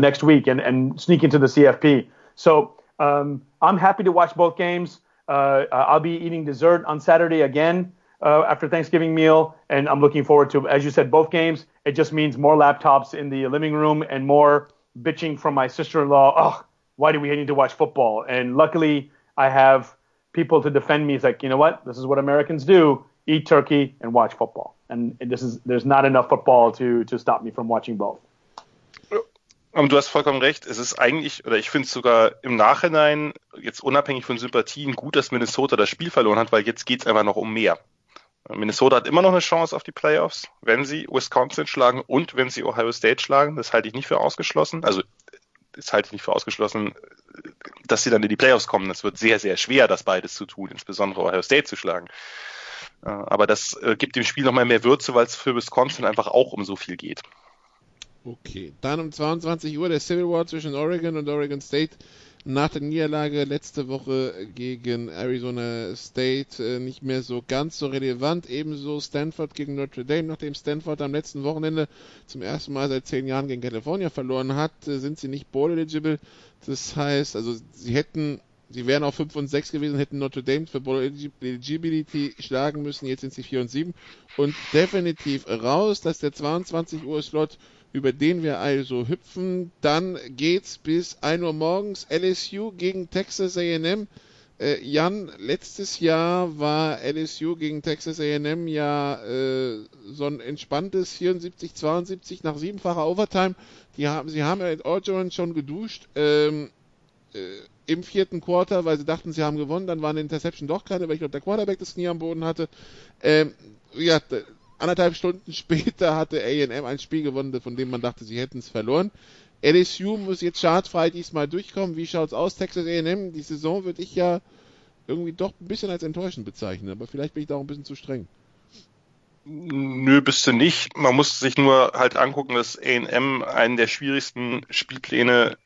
next week and sneak into the CFP. So I'm happy to watch both games. I'll be eating dessert on Saturday again after Thanksgiving meal, and I'm looking forward to, as you said, both games. It just means more laptops in the living room and more bitching from my sister-in-law. Oh, why do we need to watch football? And luckily, I have people to defend me. It's like, you know what? This is what Americans do: eat turkey and watch football. And there's not enough football to stop me from watching both. Du hast vollkommen recht. Es ist eigentlich, oder ich finde es sogar im Nachhinein, jetzt unabhängig von Sympathien, gut, dass Minnesota das Spiel verloren hat, weil jetzt geht's einfach noch um mehr. Minnesota hat immer noch eine Chance auf die Playoffs, wenn sie Wisconsin schlagen und wenn sie Ohio State schlagen. Das halte ich nicht für ausgeschlossen. Dass sie dann in die Playoffs kommen. Das wird sehr, sehr schwer, das beides zu tun, insbesondere Ohio State zu schlagen. Aber das gibt dem Spiel nochmal mehr Würze, weil es für Wisconsin einfach auch um so viel geht. Okay, dann um 22 Uhr der Civil War zwischen Oregon und Oregon State. nach der Niederlage letzte Woche gegen Arizona State nicht mehr so ganz so relevant. Ebenso Stanford gegen Notre Dame. Nachdem Stanford am letzten Wochenende zum ersten Mal seit 10 Jahren gegen California verloren hat, sind sie nicht bowl eligible. Das heißt, also sie wären auch 5-6 gewesen, hätten Notre Dame für Bowl Eligibility schlagen müssen. Jetzt sind sie 4-7 und definitiv raus. Das ist der 22 Uhr Slot, über den wir also hüpfen. Dann geht's bis 1 Uhr morgens. LSU gegen Texas A&M. Jan, letztes Jahr war LSU gegen Texas A&M ja so ein entspanntes 74-72 nach 7-facher Overtime. Sie haben ja in Oregon schon geduscht im 4. Quarter, weil sie dachten, sie haben gewonnen. Dann war eine Interception doch keine, weil ich glaube, der Quarterback das Knie am Boden hatte. Ja, 1,5 Stunden später hatte A&M ein Spiel gewonnen, von dem man dachte, sie hätten es verloren. LSU muss jetzt schadfrei diesmal durchkommen. Wie schaut's aus? Texas A&M, die Saison würde ich ja irgendwie doch ein bisschen als enttäuschend bezeichnen, aber vielleicht bin ich da auch ein bisschen zu streng. Nö, bist du nicht. Man muss sich nur halt angucken, dass A&M einen der schwierigsten Spielpläne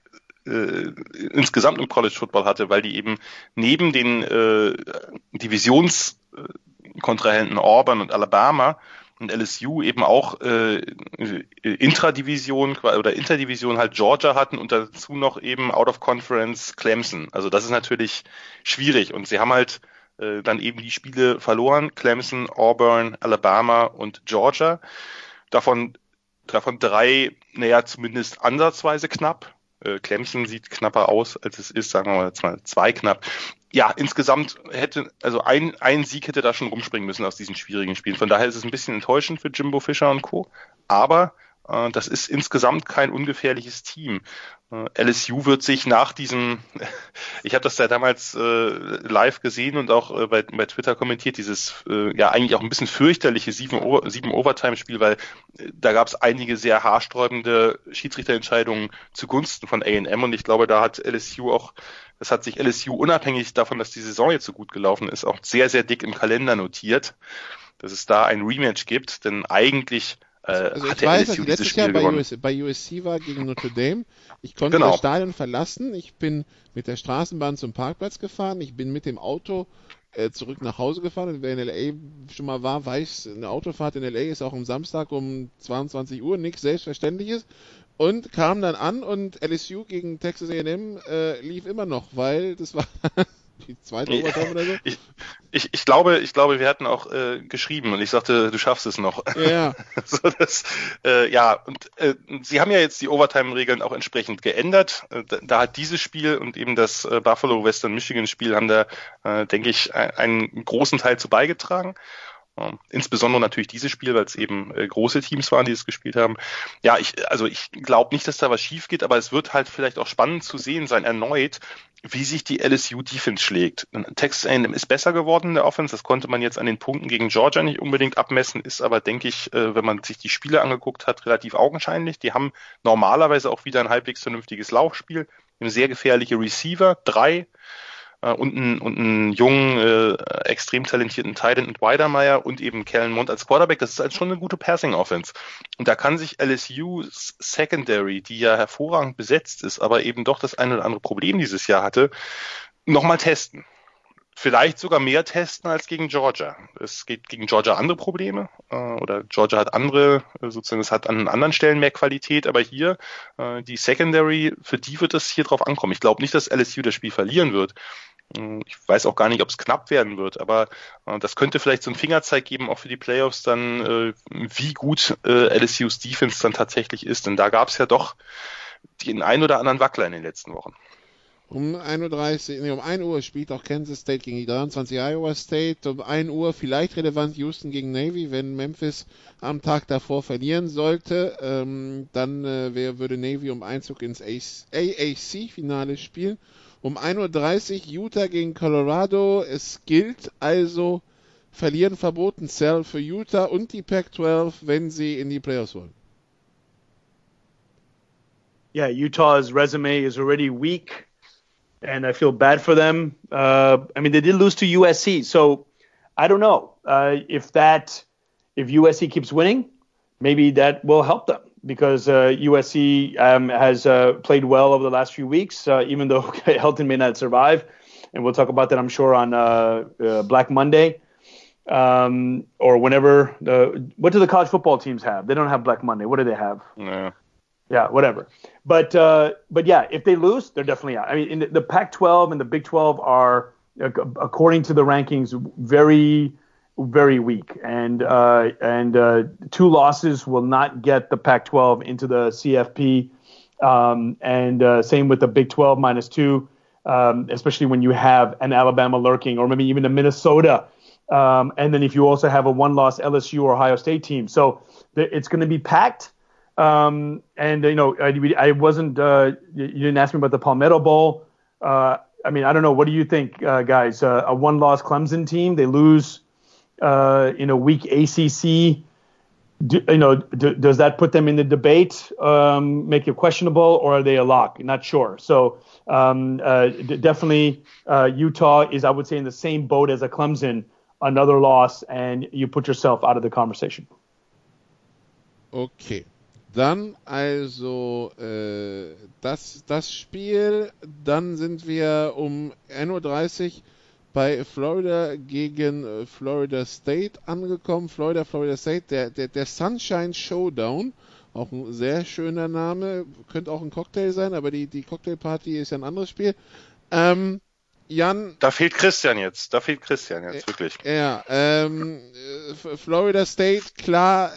insgesamt im College Football hatte, weil die eben neben den Divisionskontrahenten Auburn und Alabama und LSU eben auch Intradivision oder Interdivision halt Georgia hatten und dazu noch eben Out of Conference Clemson. Also das ist natürlich schwierig und sie haben halt dann eben die Spiele verloren, Clemson, Auburn, Alabama und Georgia. Davon 3, naja, zumindest ansatzweise knapp. Clemson sieht knapper aus, als es ist, sagen wir mal 2 knapp. Ja, insgesamt hätte, also ein Sieg hätte da schon rumspringen müssen aus diesen schwierigen Spielen. Von daher ist es ein bisschen enttäuschend für Jimbo Fisher und Co. Aber das ist insgesamt kein ungefährliches Team. LSU wird sich nach diesem, ich habe das ja damals live gesehen und auch bei Twitter kommentiert, dieses ja eigentlich auch ein bisschen fürchterliche 7-Overtime-Spiel, weil da gab es einige sehr haarsträubende Schiedsrichterentscheidungen zugunsten von A&M und ich glaube, da hat LSU auch, das hat sich LSU unabhängig davon, dass die Saison jetzt so gut gelaufen ist, auch sehr, sehr dick im Kalender notiert, dass es da ein Rematch gibt, denn eigentlich also ich weiß, dass ich letztes Jahr bei USC war gegen Notre Dame. Ich konnte das Stadion verlassen. Ich bin mit der Straßenbahn zum Parkplatz gefahren. Ich bin mit dem Auto zurück nach Hause gefahren. Und wer in L.A. schon mal war, weiß, eine Autofahrt in L.A. ist auch am Samstag um 22 Uhr nichts Selbstverständliches. Und kam dann an und LSU gegen Texas A&M lief immer noch, weil das war... die zweite Overtime oder so? Ich glaube, wir hatten auch geschrieben und ich sagte, du schaffst es noch. Ja. So, das, ja, und sie haben ja jetzt die Overtime-Regeln auch entsprechend geändert. Da hat dieses Spiel und eben das Buffalo Western Michigan-Spiel haben da, denke ich, einen großen Teil zu beigetragen. Insbesondere natürlich dieses Spiel, weil es eben große Teams waren, die es gespielt haben. Ja, ich glaube nicht, dass da was schief geht, aber es wird halt vielleicht auch spannend zu sehen sein, erneut, wie sich die LSU-Defense schlägt. Texas A&M ist besser geworden in der Offense, das konnte man jetzt an den Punkten gegen Georgia nicht unbedingt abmessen, ist aber, denke ich, wenn man sich die Spiele angeguckt hat, relativ augenscheinlich. Die haben normalerweise auch wieder ein halbwegs vernünftiges Laufspiel, eine sehr gefährliche Receiver, 3, und einen jungen, extrem talentierten Tight End mit Weidermeyer und eben Kellen Mond als Quarterback. Das ist halt schon eine gute Passing-Offense. Und da kann sich LSU's Secondary, die ja hervorragend besetzt ist, aber eben doch das ein oder andere Problem dieses Jahr hatte, nochmal testen. Vielleicht sogar mehr testen als gegen Georgia. Es geht gegen Georgia andere Probleme, oder Georgia hat andere, sozusagen, es hat an anderen Stellen mehr Qualität, aber hier, die Secondary, für die wird es hier drauf ankommen. Ich glaube nicht, dass LSU das Spiel verlieren wird. Ich weiß auch gar nicht, ob es knapp werden wird, aber das könnte vielleicht so einen Fingerzeig geben, auch für die Playoffs dann, wie gut LSU's Defense dann tatsächlich ist, denn da gab es ja doch den ein oder anderen Wackler in den letzten Wochen. Um 1 Uhr spielt auch Kansas State gegen die 23 Iowa State. Um 1 Uhr vielleicht relevant Houston gegen Navy, wenn Memphis am Tag davor verlieren sollte. Dann würde Navy um Einzug ins AAC-Finale spielen. Um 1.30 Uhr Utah gegen Colorado. Es gilt also verlieren verboten, Sal, für Utah und die Pac-12, wenn sie in die Playoffs wollen. Yeah, Utah's resume is already weak. And I feel bad for them. I mean, they did lose to USC, so I don't know if USC keeps winning, maybe that will help them. because USC has played well over the last few weeks, even though Helton may not survive. And we'll talk about that, I'm sure, on Black Monday or whenever. What do the college football teams have? They don't have Black Monday. What do they have? No. Yeah, whatever. But yeah, if they lose, they're definitely out. I mean, the Pac-12 and the Big 12 are, according to the rankings, very, very weak. And two losses will not get the Pac-12 into the CFP. And same with the Big 12 minus two, especially when you have an Alabama lurking or maybe even a Minnesota. And then if you also have a one-loss LSU or Ohio State team. So it's going to be packed. And you know, I wasn't. You didn't ask me about the Palmetto Bowl. I mean, I don't know. What do you think, guys? A one-loss Clemson team, they lose in a weak ACC. Does that put them in the debate? Make it questionable, or are they a lock? Not sure. So definitely, Utah is, I would say, in the same boat as a Clemson. Another loss, and you put yourself out of the conversation. Okay. Dann also das Spiel, dann sind wir um 1.30 Uhr bei Florida gegen Florida State angekommen. Florida State, der Sunshine Showdown, auch ein sehr schöner Name, könnte auch ein Cocktail sein, aber die Cocktailparty ist ja ein anderes Spiel. Jan, da fehlt Christian jetzt, wirklich. Ja, Florida State, klar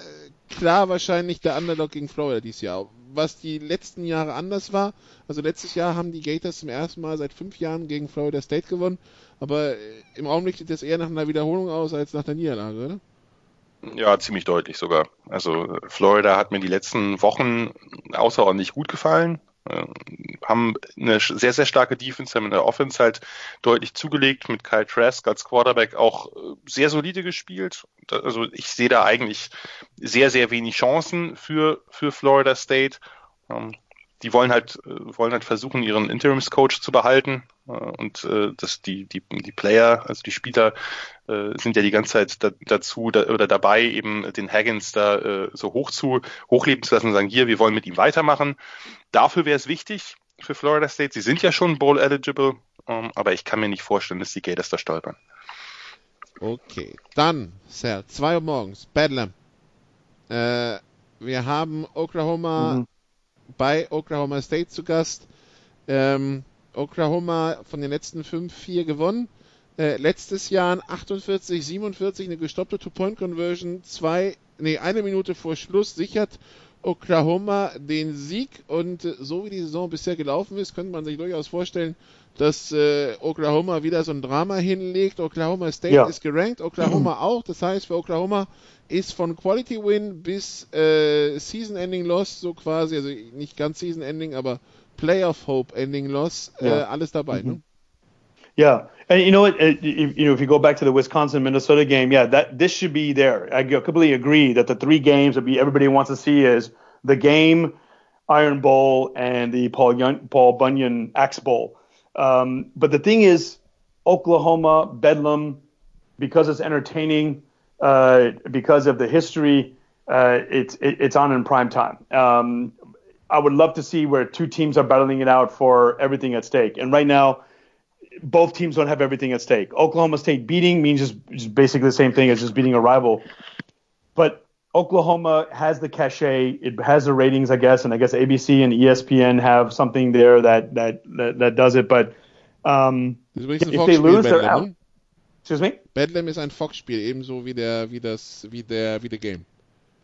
wahrscheinlich der Underdog gegen Florida dieses Jahr. Was die letzten Jahre anders war, also letztes Jahr haben die Gators zum ersten Mal seit 5 Jahren gegen Florida State gewonnen, aber im Augenblick sieht das eher nach einer Wiederholung aus als nach der Niederlage, oder? Ja, ziemlich deutlich sogar. Also Florida hat mir die letzten Wochen außerordentlich gut gefallen, haben eine sehr, sehr starke Defense, haben in der Offense halt deutlich zugelegt, mit Kyle Trask als Quarterback auch sehr solide gespielt. Also ich sehe da eigentlich sehr, sehr wenig Chancen für Florida State. Die wollen halt versuchen, ihren Interims-Coach zu behalten. Und dass die Player, also die Spieler, sind ja die ganze Zeit dabei, eben den Haggins da so hochleben zu lassen und sagen, hier, wir wollen mit ihm weitermachen. Dafür wäre es wichtig für Florida State. Sie sind ja schon Bowl-eligible, aber ich kann mir nicht vorstellen, dass die Gators da stolpern. Okay, dann, Sal, 2 Uhr morgens, Bedlam. Wir haben Oklahoma bei Oklahoma State zu Gast. Oklahoma von den letzten 5-4 gewonnen. Letztes Jahr in 48-47 eine gestoppte Two-Point-Conversion. 1 Minute vor Schluss sichert Oklahoma den Sieg. Und so wie die Saison bisher gelaufen ist, könnte man sich durchaus vorstellen, dass Oklahoma wieder so ein Drama hinlegt. Oklahoma State ist gerankt, Oklahoma auch. Das heißt, für Oklahoma ist von Quality Win bis Season-Ending Loss so quasi, also nicht ganz Season-Ending, aber Playoff Hope Ending Loss, alles dabei, ne? Yeah, and you know what? If you go back to the Wisconsin-Minnesota game, this should be there. I completely agree that the 3 games that everybody wants to see is the game, Iron Bowl, and the Paul Bunyan Axe Bowl. But the thing is, Oklahoma, Bedlam, because it's entertaining, because of the history, it's on in prime time. I would love to see where 2 teams are battling it out for everything at stake. And right now, both teams don't have everything at stake. Oklahoma State beating means just basically the same thing as just beating a rival. But Oklahoma has the cachet. It has the ratings, I guess. And I guess ABC and ESPN have something there that does it. But if they lose, they're out. Excuse me? Bedlam ist ein Fox-Spiel, ebenso wie der Game.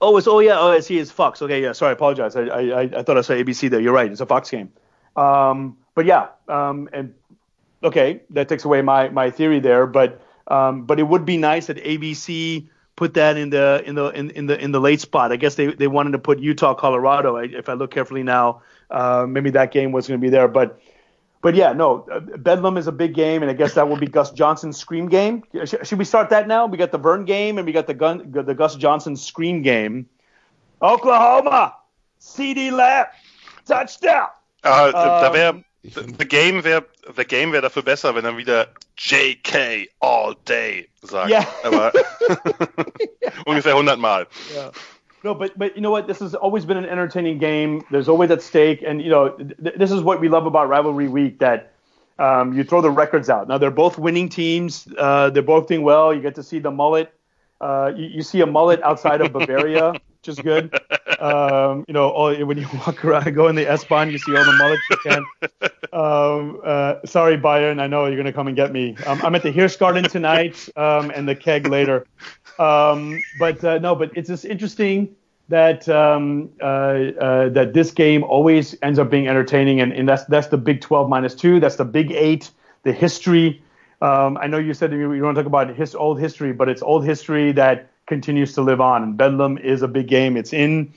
I see, it's Fox. Okay, yeah, sorry, I apologize. I thought I saw ABC there. You're right, it's a Fox game. But yeah, and okay, that takes away my theory there. But it would be nice that ABC put that in the late spot. I guess they wanted to put Utah, Colorado. If I look carefully now, maybe that game was going to be there. But yeah, no, Bedlam is a big game, and I guess that will be Gus Johnson's Scream game. Should we start that now? We got the Vern game, and we got the Gus Johnson Scream game. Oklahoma, CD Lamb, Touchdown. The Game wäre dafür besser, wenn dann wieder JK all day sagt. Yeah. Aber ungefähr 100 Mal. Yeah. No, but you know what? This has always been an entertaining game. There's always at stake. And, you know, this is what we love about Rivalry Week, that you throw the records out. Now, they're both winning teams. They're both doing well. You get to see the mullet. You see a mullet outside of Bavaria, which is good. You know, when you walk around, go in the S-Bahn, you see all the mullets you can. Sorry, Bayern, I know you're going to come and get me. I'm at the Hirschgarten tonight and the keg later. But it's just interesting that that this game always ends up being entertaining, and that's the Big 12 minus 2. That's the Big 8, the history. I know you said you don't talk about old history, but it's old history that continues to live on. And Bedlam is a big game. It's in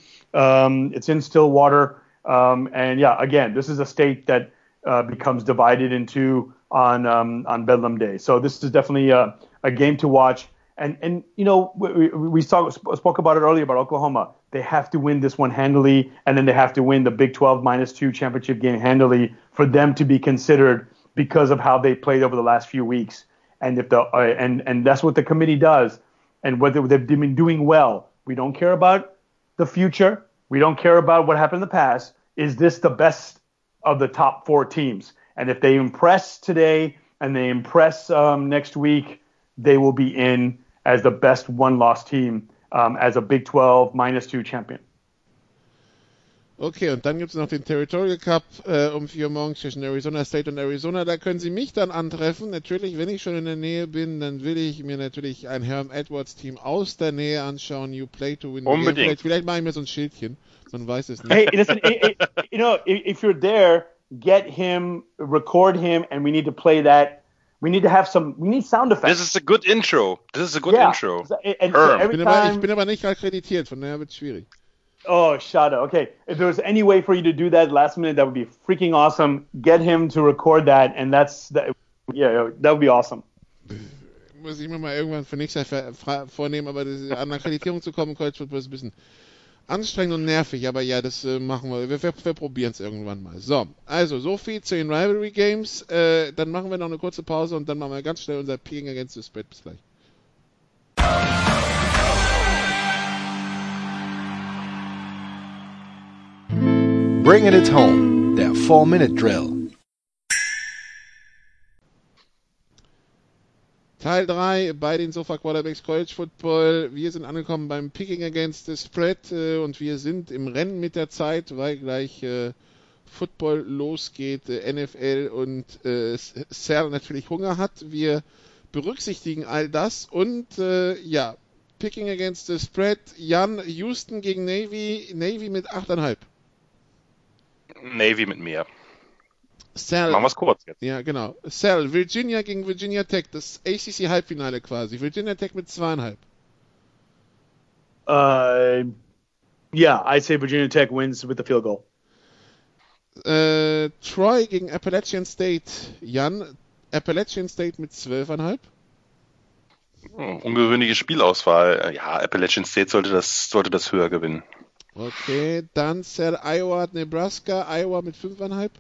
Stillwater, and yeah, again, this is a state that becomes divided in two on Bedlam Day. So this is definitely a game to watch. And you know, we spoke about it earlier about Oklahoma. They have to win this one handily, and then they have to win the Big 12 minus 2 championship game handily for them to be considered, because of how they played over the last few weeks. And if and that's what the committee does. And whether they've been doing well, we don't care about the future. We don't care about what happened in the past. Is this the best of the top four teams? And if they impress today and they impress next week, they will be in as the best one-loss team as a Big 12 minus 2 champion. Okay, und dann gibt's noch den Territorial Cup um 4 Uhr morgens zwischen Arizona State und Arizona. Da können Sie mich dann antreffen. Natürlich, wenn ich schon in der Nähe bin, dann will ich mir natürlich ein Herm Edwards-Team aus der Nähe anschauen. You play to win the game. Vielleicht mache ich mir so ein Schildchen. Man weiß es nicht. Hey, listen, you know, if you're there, get him, record him, and we need to play that. We need sound effects. This is a good intro. And ich bin aber nicht akkreditiert, von daher wird's schwierig. Oh, Shada. Okay. If there was any way for you to do that last minute, that would be freaking awesome. Get him to record that, and that would be awesome. Muss ich mir mal irgendwann für nächstes Jahr vornehmen, aber an Akkreditierung zu kommen, College Football ist ein bisschen anstrengend und nervig, aber ja, das machen wir. Wir probieren es irgendwann mal. So, also so viel zu den Rivalry Games. Dann machen wir noch eine kurze Pause und dann machen wir ganz schnell unser Picking Against the Spread. Bis gleich. Bringing it home, their 4-Minute Drill. Teil 3 bei den Sofa Quarterbacks College Football. Wir sind angekommen beim Picking Against the Spread und wir sind im Rennen mit der Zeit, weil gleich Football losgeht, NFL und Sal natürlich Hunger hat. Wir berücksichtigen all das und ja, Picking Against the Spread. Jan, Houston gegen Navy mit 8,5. Navy mit mir. Sal, machen wir es kurz jetzt. Ja, genau. Sal, Virginia gegen Virginia Tech, das ACC-Halbfinale quasi. Virginia Tech mit 2,5. Yeah, I say Virginia Tech wins with the field goal. Troy gegen Appalachian State. Jan, Appalachian State mit 12,5. Ungewöhnliche Spielauswahl. Ja, Appalachian State sollte das höher gewinnen. Okay, dann Sal, Iowa hat Nebraska. Iowa mit 5,5.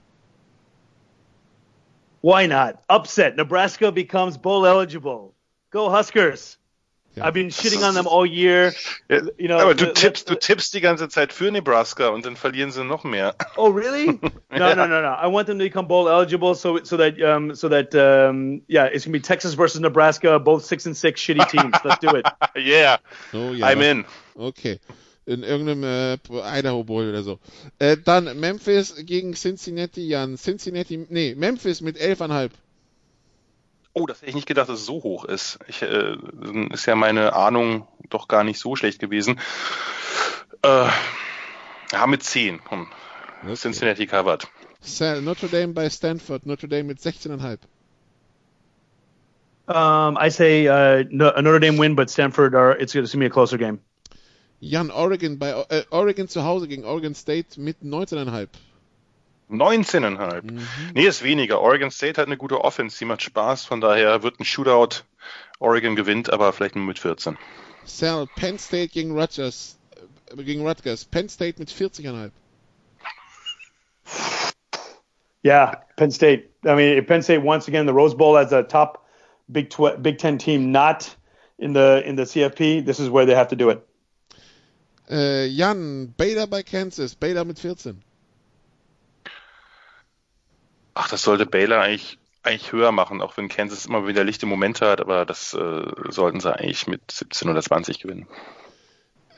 Why not? Upset. Nebraska becomes bowl eligible. Go Huskers. Ja. I've been shitting on them all year. Ja, you know, aber du tippst die ganze Zeit für Nebraska und dann verlieren sie noch mehr. Oh, really? No. I want them to become bowl eligible so that it's going to be Texas versus Nebraska, both 6-6 shitty teams. Let's do it. Yeah. Oh, yeah. I'm in. Okay. In irgendeinem Idaho Bowl oder so. Dann Memphis gegen Cincinnati, Jan. Memphis mit 11,5. Oh, das hätte ich nicht gedacht, dass es so hoch ist. Ist ja meine Ahnung doch gar nicht so schlecht gewesen. Mit 10. Komm. Okay. Cincinnati covered. Sal, Notre Dame bei Stanford. Notre Dame mit 16,5. I say Notre Dame win, but Stanford, it's going to be a closer game. Jan, Oregon bei Oregon zu Hause gegen Oregon State mit 19,5. 19,5? Mhm. Nee, ist weniger. Oregon State hat eine gute Offense, die macht Spaß, von daher wird ein Shootout. Oregon gewinnt, aber vielleicht nur mit 14. Sal, Penn State gegen Rutgers. Penn State mit 40,5. Yeah, Penn State. I mean, if Penn State once again the Rose Bowl as a top Big Ten team not in the CFP, this is where they have to do it. Jan, Baylor bei Kansas, Baylor mit 14. Ach, das sollte Baylor eigentlich höher machen, auch wenn Kansas immer wieder lichte Momente hat, aber das sollten sie eigentlich mit 17 oder 20 gewinnen.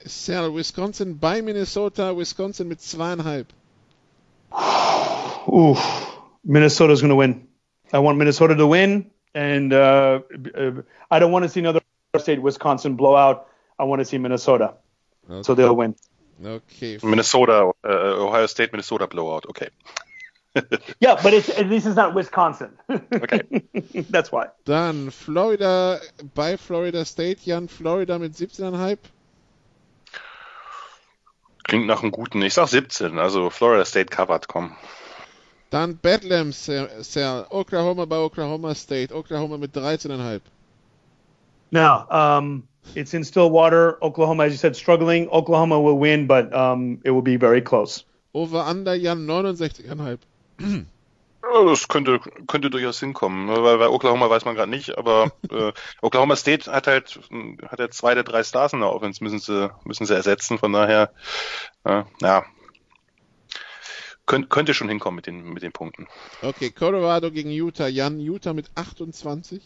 Sal, Wisconsin bei Minnesota, Wisconsin mit 2,5. Ooh, Minnesota's going to win. I want Minnesota to win, and I don't want to see another State-Wisconsin blowout. I want to see Minnesota. Okay. So they'll win. Okay. Minnesota, Ohio State, Minnesota blowout. Okay. Yeah, but at least it's not Wisconsin. Okay. That's why. Dann Florida bei Florida State. Jan, Florida mit 17,5. Klingt nach einem guten. Ich sag 17. Also Florida State covered, komm. Dann Bedlam, Sal. Oklahoma bei Oklahoma State. Oklahoma mit 13,5. Now, it's in Stillwater. Oklahoma, as you said, struggling. Oklahoma will win, but it will be very close. Over under, Jan, 69,5. Ja, das könnte durchaus hinkommen. Bei Oklahoma weiß man gerade nicht, aber Oklahoma State hat halt 2 der 3 Stars in der Offense, müssen sie ersetzen. Von daher, ja, könnte schon hinkommen mit den Punkten. Okay, Colorado gegen Utah. Jan, Utah mit 28.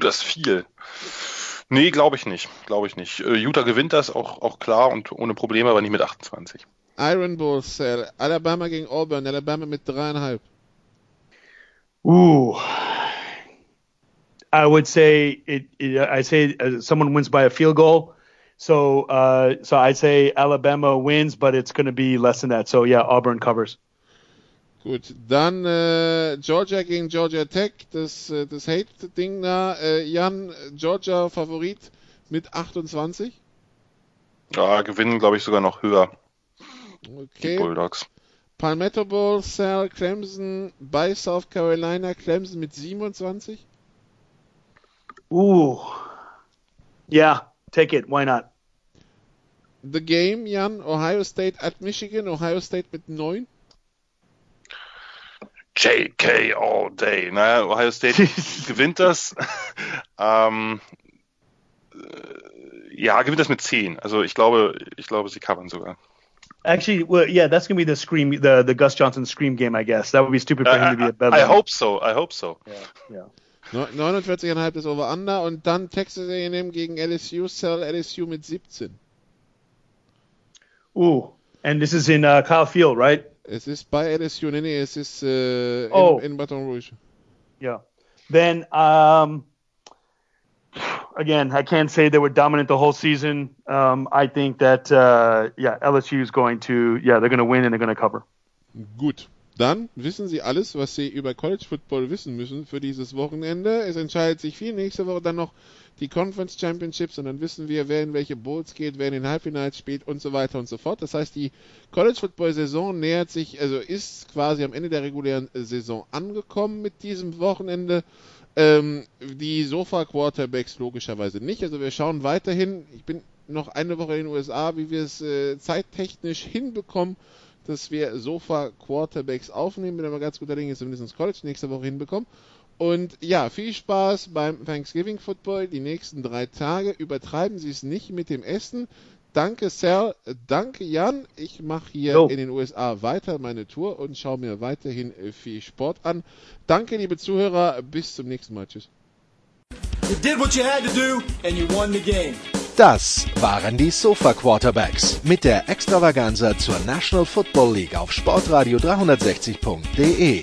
Das ist viel. Nee, glaube ich nicht. Utah gewinnt das auch klar und ohne Probleme, aber nicht mit 28. Iron Bowl, Sal. Alabama gegen Auburn. Alabama mit 3,5. Ooh. I would say someone wins by a field goal. So I'd say Alabama wins, but it's going to be less than that. So yeah, Auburn covers. Gut, dann Georgia gegen Georgia Tech, das Hate-Ding da. Jan, Georgia Favorit mit 28? Ja, gewinnen glaube ich sogar noch höher. Okay. Die Bulldogs. Palmetto Bowl, Sal, Clemson bei South Carolina, Clemson mit 27? Yeah, take it, why not? The Game, Jan, Ohio State at Michigan, Ohio State mit 9? JK all day. Naja, Ohio State gewinnt das. Ja, gewinnt das mit 10. Also ich glaube, sie covern sogar. Actually, well, yeah, that's gonna be the scream, the Gus Johnson scream game, I guess. That would be stupid for him to be a better. I hope so. Yeah. 49,5 ist over under und dann Texas A&M gegen LSU. Sell LSU mit 17. Ooh, and this is in Kyle Field, right? Es ist bei LSU, es ist in Baton Rouge. Yeah. Then, again, I can't say they were dominant the whole season. I think that, LSU is going to, they're going to win and they're going to cover. Gut, dann wissen Sie alles, was Sie über College Football wissen müssen für dieses Wochenende. Es entscheidet sich viel nächste Woche dann noch die Conference Championships und dann wissen wir, wer in welche Bowls geht, wer in den Halbfinals spielt und so weiter und so fort. Das heißt, die College-Football-Saison nähert sich, also ist quasi am Ende der regulären Saison angekommen mit diesem Wochenende. Die Sofa-Quarterbacks logischerweise nicht. Also wir schauen weiterhin, ich bin noch eine Woche in den USA, wie wir es zeittechnisch hinbekommen, dass wir Sofa-Quarterbacks aufnehmen. Bin aber ganz guter Dinge, zumindest College nächste Woche hinbekommen. Und ja, viel Spaß beim Thanksgiving Football die nächsten 3 Tage. Übertreiben Sie es nicht mit dem Essen. Danke, Sal. Danke, Jan. Ich mache hier in den USA weiter meine Tour und schaue mir weiterhin viel Sport an. Danke, liebe Zuhörer. Bis zum nächsten Mal. Tschüss. Das waren die Sofa Quarterbacks mit der Extravaganza zur National Football League auf sportradio360.de.